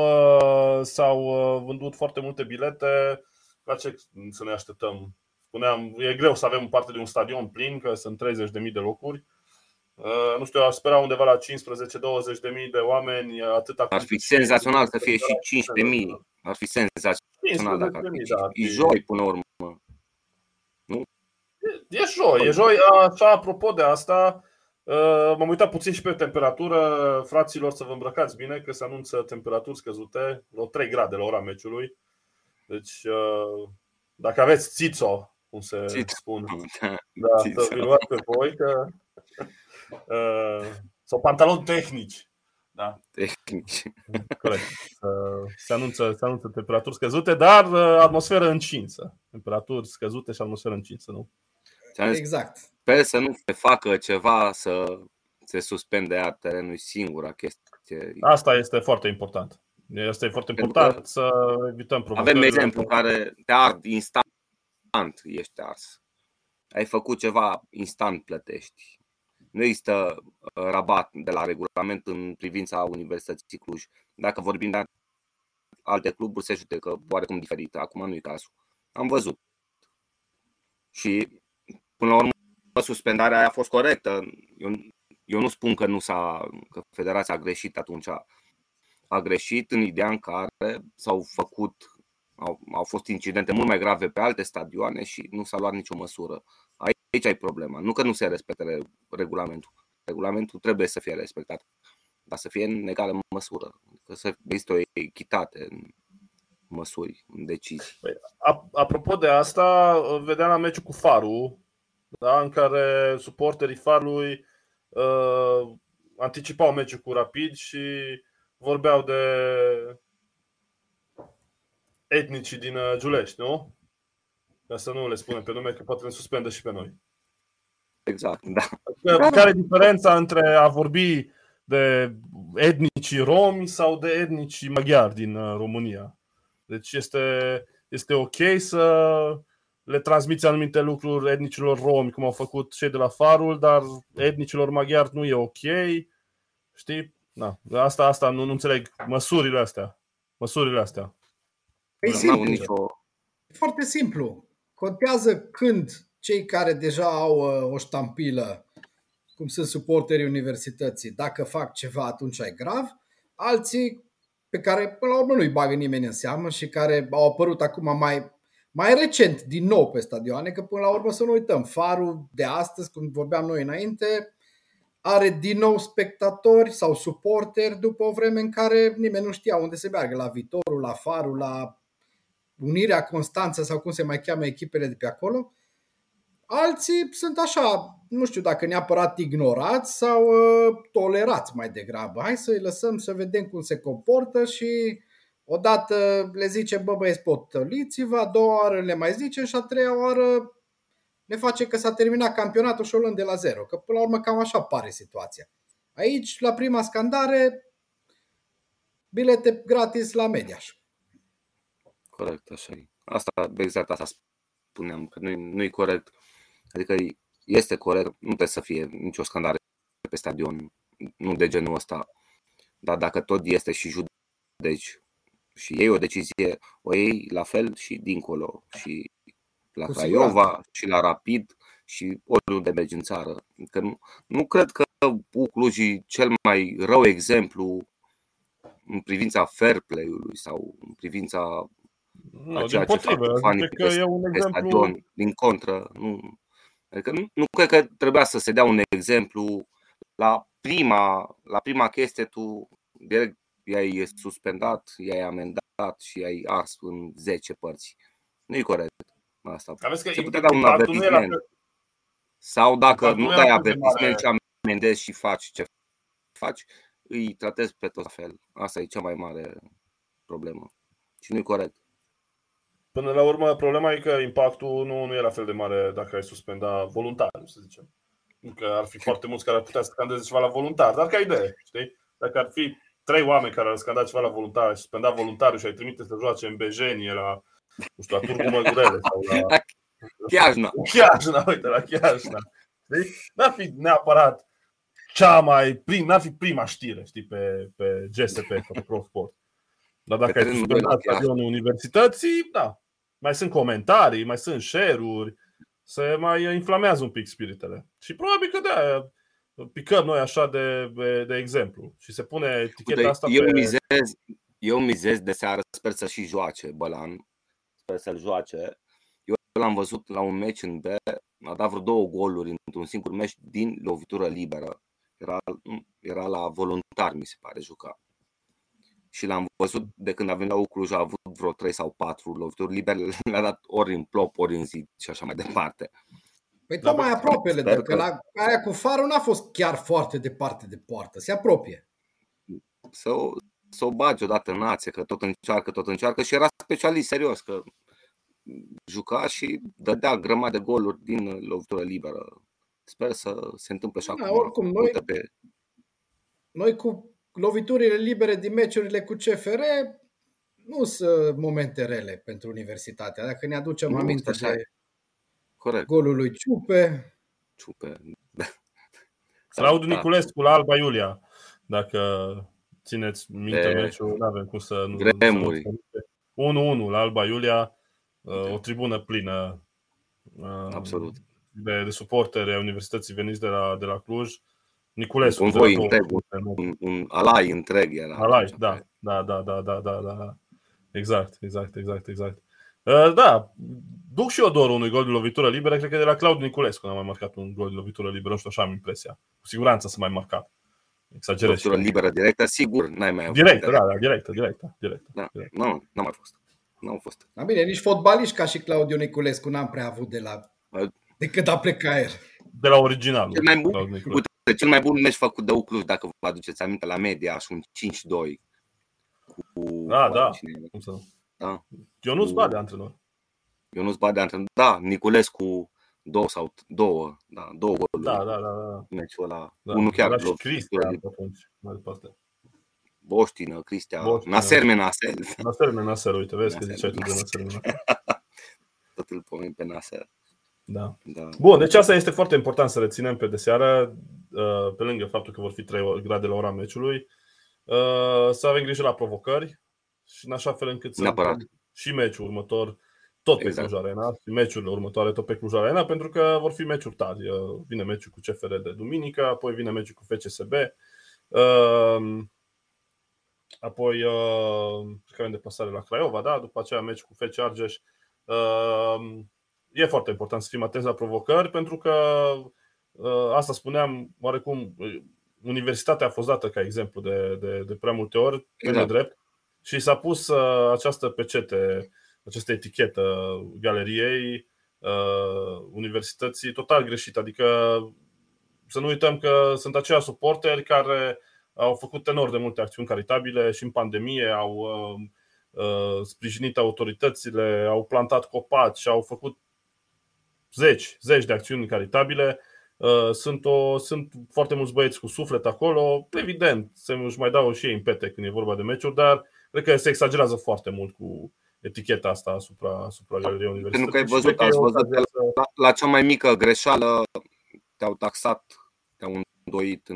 s-au vândut foarte multe bilete. La ce să ne așteptăm? Spuneam, e greu să avem parte de un stadion plin, că sunt 30.000 de locuri. Nu știu, aș spera undeva la 15-20.000 de oameni. Ar fi senzațional să fie și 15.000. Ar fi senzațional dacă ar fi. E joi până la urmă. Nu? E joi. Așa, apropo de asta, m-am uitat puțin și pe temperatură. Fraților, să vă îmbrăcați bine, că se anunță temperaturi scăzute, la 3 grade la ora meciului. Deci, dacă aveți țițo, cum se spune, da, să vi luați pe voi, că... sau pantaloni tehnici. Da. Tehnici. Corect. Se anunță temperaturi scăzute, dar atmosferă încinsă. Temperaturi scăzute și atmosferă încinsă, nu? Exact. Sper să nu se facă ceva să se suspende terenul, singura chestie. Asta este foarte important. Este foarte important să evităm provocările. Avem exemplu care te ard instant, ești ars. ai făcut ceva, instant plătești. Nu există rabat de la regulament în privința Universității Cluj. Dacă vorbim de alte cluburi, se judecă oarecum diferit. Acum nu e cazul. Am văzut. Și până la urmă suspendarea aia a fost corectă. Eu nu spun că nu că federația a greșit atunci. A greșit în ideea în care au fost incidente mult mai grave pe alte stadioane și nu s-a luat nicio măsură. Aici e problema. Nu că nu se respectă regulamentul. Regulamentul trebuie să fie respectat, dar să fie în egală măsură. Că să există o echitate în măsuri, în decizii. Apropo de asta, vedeam la meciul cu Farul, da, în care suporterii Farului anticipau meciul cu Rapid și vorbeau de etnicii din Giulești, nu? Ca să nu le spunem pe nume, că poate ne suspendă și pe noi. Exact, da. Care e diferența între a vorbi de etnicii romi sau de etnicii maghiari din România? Deci este ok să le transmiți anumite lucruri etnicilor romi, cum au făcut cei de la Farul, dar etnicilor maghiari nu e ok. Știi? Da. Asta nu înțeleg. Măsurile astea. E simplu. Foarte simplu. Contează când cei care deja au o ștampilă, cum sunt suporterii Universității, dacă fac ceva, atunci e grav. Alții pe care până la urmă nu-i bagă nimeni în seamă și care au apărut acum mai recent din nou pe stadioane, că până la urmă să nu uităm, Farul de astăzi, cum vorbeam noi înainte, are din nou spectatori sau suporteri după o vreme în care nimeni nu știa unde se meargă, la Viitorul, la Farul, la Unirea Constanța sau cum se mai cheamă echipele de pe acolo. Alții sunt așa, nu știu dacă neapărat ignorați sau tolerați mai degrabă. Hai să-i lăsăm să vedem cum se comportă și odată le zice, băieți, potoliți-vă, a doua oară le mai zice și a treia oară ne face că s-a terminat campionatul și o luăm de la zero. Că până la urmă cam așa pare situația. Aici, la prima scandare, bilete gratis la Mediaș. Corect, așa e. Exact asta spuneam, că nu-i corect. Adică este corect, nu trebuie să fie nicio scandare pe stadion, nu de genul ăsta. Dar dacă tot este și judeci și iei o decizie, o iei la fel și dincolo, și la Craiova, și la Rapid, și oriunde mergi în țară. Că nu cred că Cluj e cel mai rău exemplu în privința fair play-ului sau în privința a ceea ce fac fanii pe stadion, din contră. Adică nu cred că trebuia să se dea un exemplu. La prima chestie tu direct i-ai suspendat, i-ai amendat și i-ai ars în 10 părți. Nu-i corect asta. Se putea da un avertisment. Sau dacă nu dai avertisment și amendezi și faci ce faci, îi tratezi pe tot fel. Asta e cea mai mare problemă. Și nu-i corect. Până la urmă, problema e că impactul nu e la fel de mare dacă ai suspenda voluntar, să zicem. Că ar fi foarte mulți care ar putea să scandeze ceva la voluntar, dar ca idee, știi? Dacă ar fi 3 oameni care ar scanda ceva la voluntar, ai suspenda voluntarul și ai trimite să joace în Bejenie la, nu știu, la Turcu Măgurele sau la Chiajna, uite, la Chiajna. Știi? N-ar fi neapărat n-ar fi prima știre, știi, pe GSP sau pe ProSport. Dar dacă ai suspendat stadionul Universității, da, mai sunt comentarii, mai sunt share-uri, se mai inflamează un pic spiritele. Și probabil că de-aia picăm noi așa de exemplu și se pune eticheta asta pe... Eu mizez de seară, sper să și joace Bălan, sper să-l joace. Eu l-am văzut la un meci în B, a dat vreo 2 goluri într-un singur meci din lovitură liberă. Era la voluntar, mi se pare, juca. Și l-am văzut de când a venit la Cluj, a avut vreo 3 sau 4 lovituri libere, le-a dat ori în plop, ori în zid și așa mai departe. Păi tot mai apropiele, că la aia cu Farul n-a fost chiar foarte departe de poartă, se apropie. Să o bagi odată în ațe, că tot încearcă și era specialist, serios, că juca și dădea grămadă de goluri din lovitură liberă. Sper să se întâmple și acum. Oricum, noi cu loviturile libere din meciurile cu CFR nu sunt momente rele pentru Universitatea. Dacă ne aducem aminte de Corect. Golul lui Ciupe. Claudiu Niculescu la Alba Iulia. Dacă țineți minte meciul, nu avem cum să nu. Vremuri. 1-1 la Alba Iulia, o tribună plină. Absolut. De suporteri a Universității veniți de la Cluj. Niculescu, un alai întreg era. Alai, da. Exact. Da, duc și eu doar unui gol de lovitură liberă, cred că de la Claudiu Niculescu n-a mai marcat un gol de lovitură liberă, nu știu, așa am impresia. Cu siguranță s-a mai marcat. Exagerez. Lovitură liberă directă, sigur, n-ai mai avut. Directă. Da, n-am mai fost. N-au fost. Da, bine, nici fotbaliști ca și Claudiu Niculescu n-am prea avut decât a pleca el. De la originalul. Cel mai bun meci făcut de Cluj, dacă vă aduceți aminte, la media, și un 5-2. Da. Ionuț Badea antrenor. Da, Niculescu două goluri. Da. Meciul ăla, unul chiar la Cristian mai departe. Boștină, Cristian, Naser, uite, vezi că ziceai tu de Naser. Tot îl pomeni pe Naser. Da. Bun, deci asta este foarte important să reținem pe de seară, pe lângă faptul că vor fi 3 grade la ora meciului. Să avem grijă la provocări și în așa fel încât să și meciul următor tot pe Cluj Arena și meciurile următoare tot pe Cluj Arena, pentru că vor fi meciuri tari. Vine meciul cu CFR de duminică, apoi vine meciul cu FCSB, apoi care de pasare la Craiova, da? După aceea meci cu FC Argeș. E foarte important să fim atenți la provocări, pentru că asta spuneam, oarecum Universitatea a fost dată ca exemplu de prea multe ori, pe drept, și s-a pus această pecete, această etichetă galeriei Universității total greșită. Adică să nu uităm că sunt aceia suporteri care au făcut enorm de multe acțiuni caritabile și în pandemie, au sprijinit autoritățile, au plantat copaci, au făcut zeci de acțiuni caritabile. Sunt foarte mulți băieți cu suflet acolo. Evident, se își mai dau și ei în pete când e vorba de meciuri, dar cred că se exagerează foarte mult cu eticheta asta asupra galeriei universității. Pentru că ai văzut la cea mai mică greșeală te-au taxat, te-au îndoit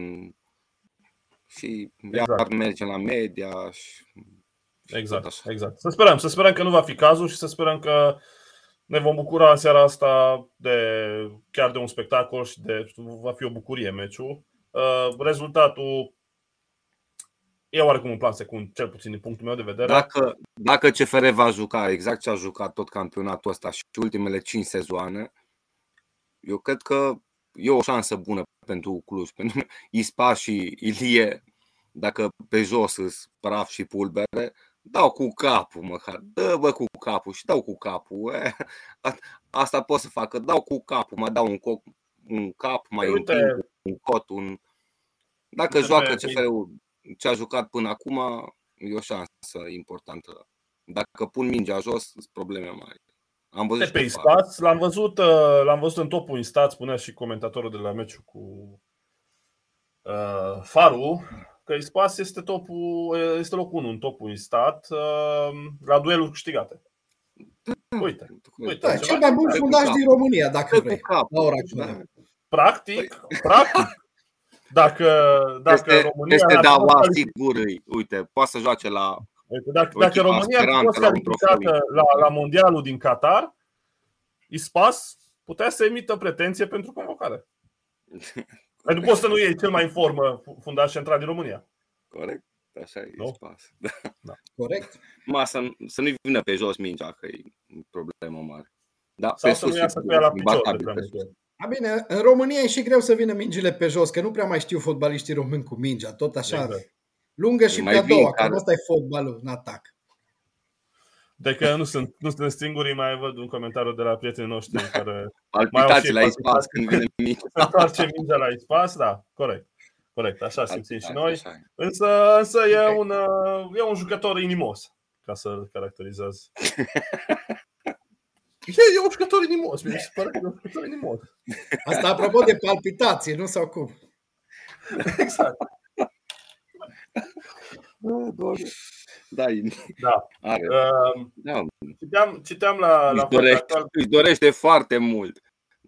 și iar merge la media și exact. Să sperăm că nu va fi cazul și să sperăm că ne vom bucura în seara asta chiar de un spectacol și va fi o bucurie meciul. Rezultatul e oarecum în plan secund, cel puțin din punctul meu de vedere. Dacă CFR va juca exact ce a jucat tot campionatul ăsta și ultimele 5 sezoane, eu cred că e o șansă bună pentru Cluj. Pentru Ispas și Ilie, dacă pe jos îs praf și pulbere, dau cu capul măcar, dă-vă cu capul și dau cu capul. Asta pot să facă, dau cu capul, mă dau un cap, mai întind un cot. Dacă joacă CFR-ul ce a jucat până acum, e o șansă importantă. Dacă pun mingea jos, sunt probleme mari. Am văzut pe Ispas, l-am văzut în topul instat, spunea și comentatorul de la meciul cu Farul, că Ispas este locul 1 în topul instat la dueluri câștigate. Uite, cel mai bun fundaj din România, dacă vrei. La ora actuală. Practic. Dacă România este uite, poate să joace la. Dacă România a fost calificată la mondialul din Qatar, Ispas putea să emită pretenție pentru convocare. Nu poți să nu iei cel mai în formă fundaș central din România. Corect, așa e Ispas. Da. Corect. Să nu-i vină pe jos mingea, că e problemă mare. Da, sau pe să nu iasă cu ea la picioare. Bine, în România e și greu să vină mingile pe jos, că nu prea mai știu fotbaliștii români cu mingea, tot așa lungă și pe a doua, că ăsta e fotbalul în atac. De că nu sunt singurii, mai văd un comentariu de la prietenii noștri care palpitații la Ispas când vine mingea. Întoarce mingea la Ispas, da, corect, așa simțim și noi. Însă e un jucător inimos, ca să-l caracterizez. E un jucător inimos, mi se pare că e un jucător inimos. Asta apropo de palpitații, nu sau cum? Exact. Da. Citeam la... Își dorește foarte mult.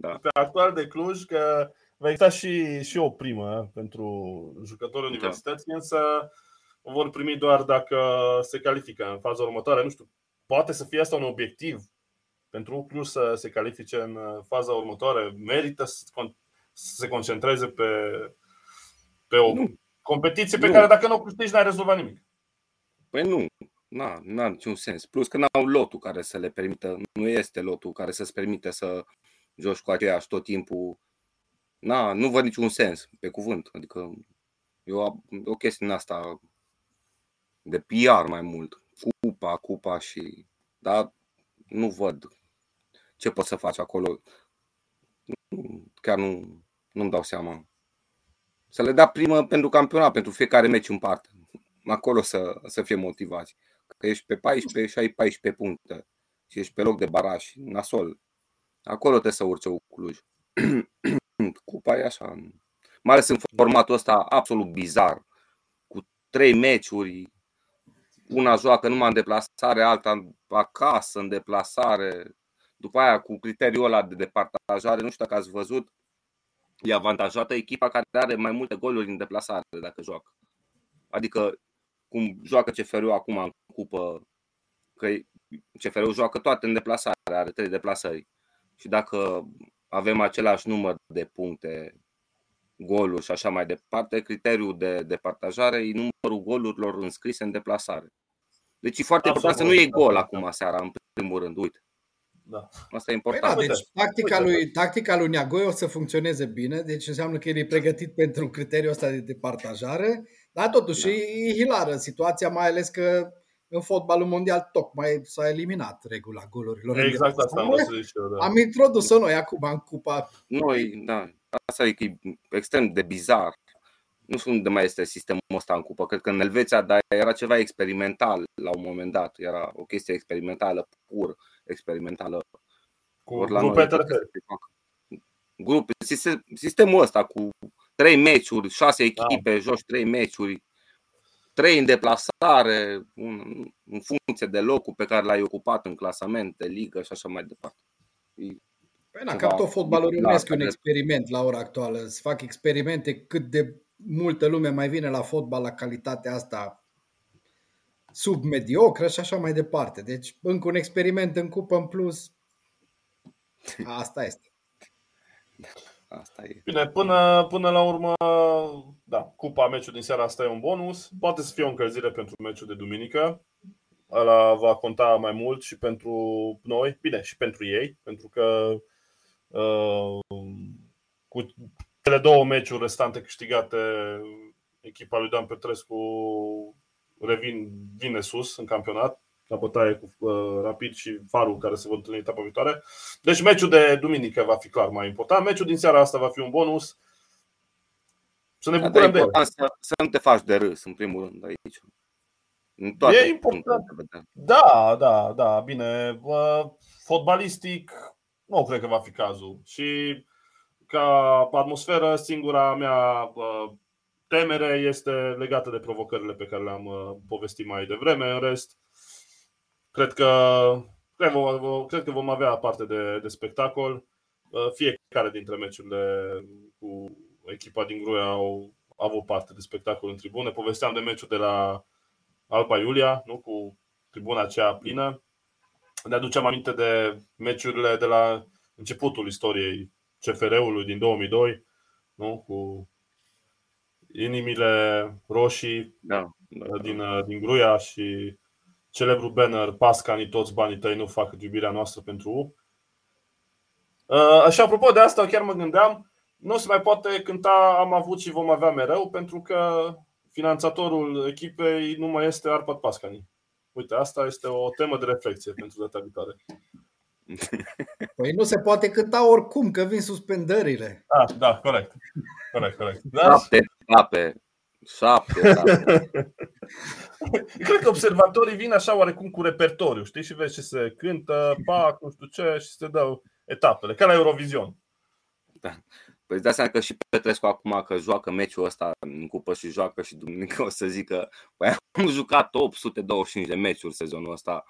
da. Pe Actual de Cluj, că va exista și o primă pentru jucătorii universității, însă o vor primi doar dacă se califică în faza următoare. Nu știu, poate să fie asta un obiectiv pentru Cluj să se califice în faza următoare. Merită să se concentreze pe o competiție pe care dacă nu o câștigi n-ai rezolvat nimic. Păi nu. N-are niciun sens. Plus că n-au lotul care să le permită, nu este lotul care să-ți permite să joci cu aceiași tot timpul. Nu văd niciun sens, pe cuvânt. Adică e o chestie în asta de PR mai mult. Cupa și... Dar nu văd ce poți să faci acolo. Chiar nu-mi dau seama. Să le dea primă pentru campionat, pentru fiecare meci în parte. Acolo să fie motivați. Că ești pe 14 și ai 14 puncte și ești pe loc de baraj, nasol. Acolo trebuie să urce Cluj. Cupa e așa. Mai ales în formatul ăsta absolut bizar. Cu 3 meciuri, una joacă numai în deplasare, alta acasă în deplasare. După aia cu criteriul ăla de departajare, nu știu dacă ați văzut, e avantajată echipa care are mai multe goluri în deplasare dacă joacă. Adică cum joacă CFR-ul acum în cupă, că CFR-ul joacă toate în deplasare, are 3 deplasări. Și dacă avem același număr de puncte, goluri și așa mai departe, criteriul de departajare e numărul golurilor înscrise în deplasare. Deci e foarte important să nu iei gol acum seara, în primul rând, uite. Da. Asta e important. Deci tactica lui Neagoe o să funcționeze bine, deci înseamnă că el e pregătit pentru criteriul ăsta de departajare, dar totuși e hilară situația, mai ales că în fotbalul mondial tocmai s-a eliminat regula golurilor. Exact asta am văzut și eu, da. Am introdus-o noi acum în cupa. Noi, da, asta e extrem de bizar. Nu știu unde mai este sistemul ăsta în cupă. Cred că în Elveția, dar era ceva experimental la un moment dat. Era o chestie experimentală, pur experimentală. Cu grupe terțe. Grupe. Sistemul ăsta cu 3 meciuri, 6 echipe, joci 3 meciuri, 3 în deplasare, în funcție de locul pe care l-ai ocupat în clasament, de ligă și așa mai departe. Păi ca tot fotbalul românesc e un experiment la ora actuală. Se fac experimente cât de multă lume mai vine la fotbal la calitatea asta submediocră și așa mai departe. Deci încă un experiment în cupă în plus. Asta este. Asta e. Bine, până la urmă, da, cupa, meciul din seara asta e un bonus. Poate să fie o încălzire pentru meciul de duminică. Ăla va conta mai mult și pentru noi, bine, și pentru ei, pentru că cu cele 2 meciuri restante câștigate, echipa lui Dan Petrescu vine sus în campionat, la bătaie cu Rapid și Farul, care se vor întâlni etapa viitoare. Deci meciul de duminică va fi clar mai important. Meciul din seara asta va fi un bonus. Să ne bucurăm de el. Să nu te faci de râs, în primul rând, aici. E important. Da, bine. Fotbalistic, nu cred că va fi cazul. Și ca atmosferă, singura mea temere este legată de provocările pe care le-am povestit mai devreme. În rest, cred că vom avea parte de spectacol. Fiecare dintre meciurile cu echipa din Gruia au avut parte de spectacol în tribune. Povesteam de meciul de la Alba Iulia, nu? Cu tribuna aceea plină. Ne aduceam aminte de meciurile de la începutul istoriei CFR-ului din 2002, nu? Cu inimile roșii din Gruia și celebrul banner Pascani, toți banii tăi nu fac iubirea noastră pentru U. Și apropo de asta, chiar mă gândeam, nu se mai poate cânta am avut și vom avea mereu, pentru că finanțatorul echipei nu mai este Arpad Pascani. Uite, asta este o temă de reflexie pentru data viitoare. Păi nu se poate cânta oricum, că vin suspendările. Da, corect. Da? 7 etape. Cred că observatorii vin așa oarecum cu repertoriu, știi? Și vezi ce se cântă, pac, nu știu ce, și se dau etapele, ca la Eurovision. Da. Păi îți dai seama că și Petrescu acum că joacă meciul ăsta în cupă și joacă și duminică o să zică am jucat 825 de meciuri sezonul ăsta.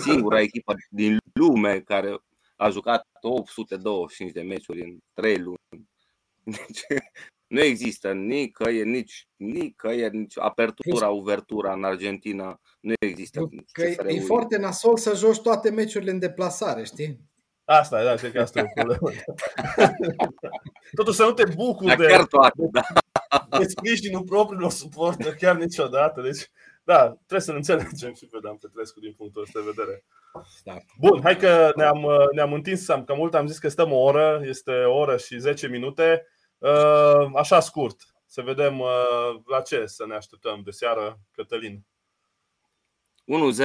Singura echipă din lume care a jucat 825 de meciuri în 3 luni. Deci, nu există nicăieri, nici apertura, uvertura în Argentina. Nu există. E foarte nasol să joci toate meciurile în deplasare, știi? Asta, da, cred că asta e problemă. Totuși să nu te bucuri de... toate, da. De sprijinul propriilor suporteri, chiar niciodată. Deci, da, trebuie să-l înțelegem și pe Dan Petrescu din punctul ăsta de vedere. Bun, hai că ne-am întins cam mult. Am zis că stăm o oră, este o oră și 10 minute. Așa scurt, să vedem la ce să ne așteptăm de seară, Cătălin.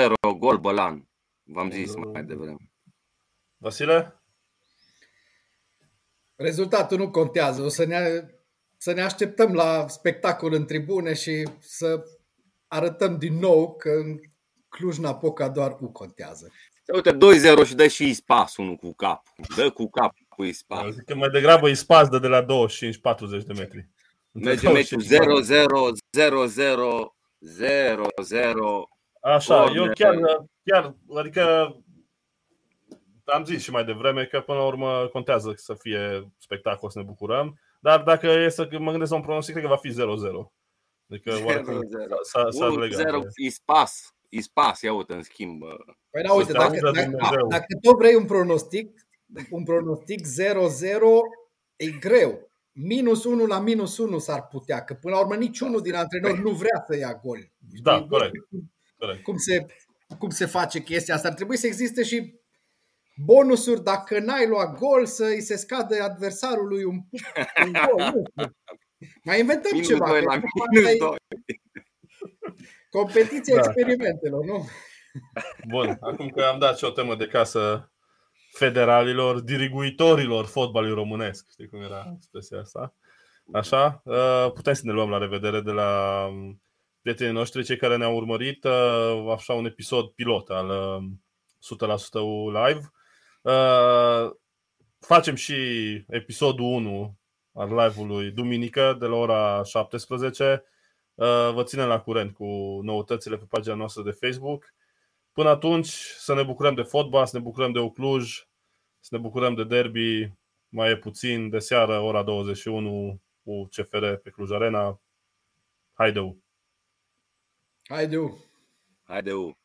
1-0, gol Bălan. V-am zis mai devreme. Vasile? Rezultatul nu contează. O să ne așteptăm la spectacol în tribune și să arătăm din nou că în Cluj-Napoca doar U contează. Uite, 2-0 și dă și Ispas unul cu cap. Dă cu cap cu Ispas. Zic că mai degrabă Ispas dă de la 25-40 de metri. Merge meciul 0-0, 0-0, 0-0. Așa, eu chiar, adică am zis și mai devreme că până la urmă contează să fie spectacol, să ne bucurăm. Dar dacă e să mă gândesc la un pronostic, cred că va fi 0-0. Adică 0-0, Ispas, ia uite, în schimb. Păi da, uite, dacă tot vrei un pronostic 0-0 e greu. -1 la -1 s-ar putea, că până la urmă niciunul din antrenori nu vrea să ia gol. Da, corect. Cum se face chestia asta? Ar trebui să existe și bonusuri, dacă n-ai luat gol, să îi se scade adversarului un gol. Mai inventăm minus ceva. Competiția experimentelor, nu? Bun, acum că am dat și o temă de casă federalilor, diriguitorilor fotbalului românesc. Știi cum era expresia asta? Așa, putem să ne luăm la revedere de la prietenii noștri, cei care ne-au urmărit. Așa, un episod pilot al 100% live. Facem și episodul 1 al live-ului duminică de la ora 17. Vă ținem la curent cu noutățile pe pagina noastră de Facebook. Până atunci, să ne bucurăm de fotbal, să ne bucurăm de Cluj, să ne bucurăm de derby. Mai e puțin, de seară, ora 21 cu CFR pe Cluj Arena. Haideu! Haideu! Haideu!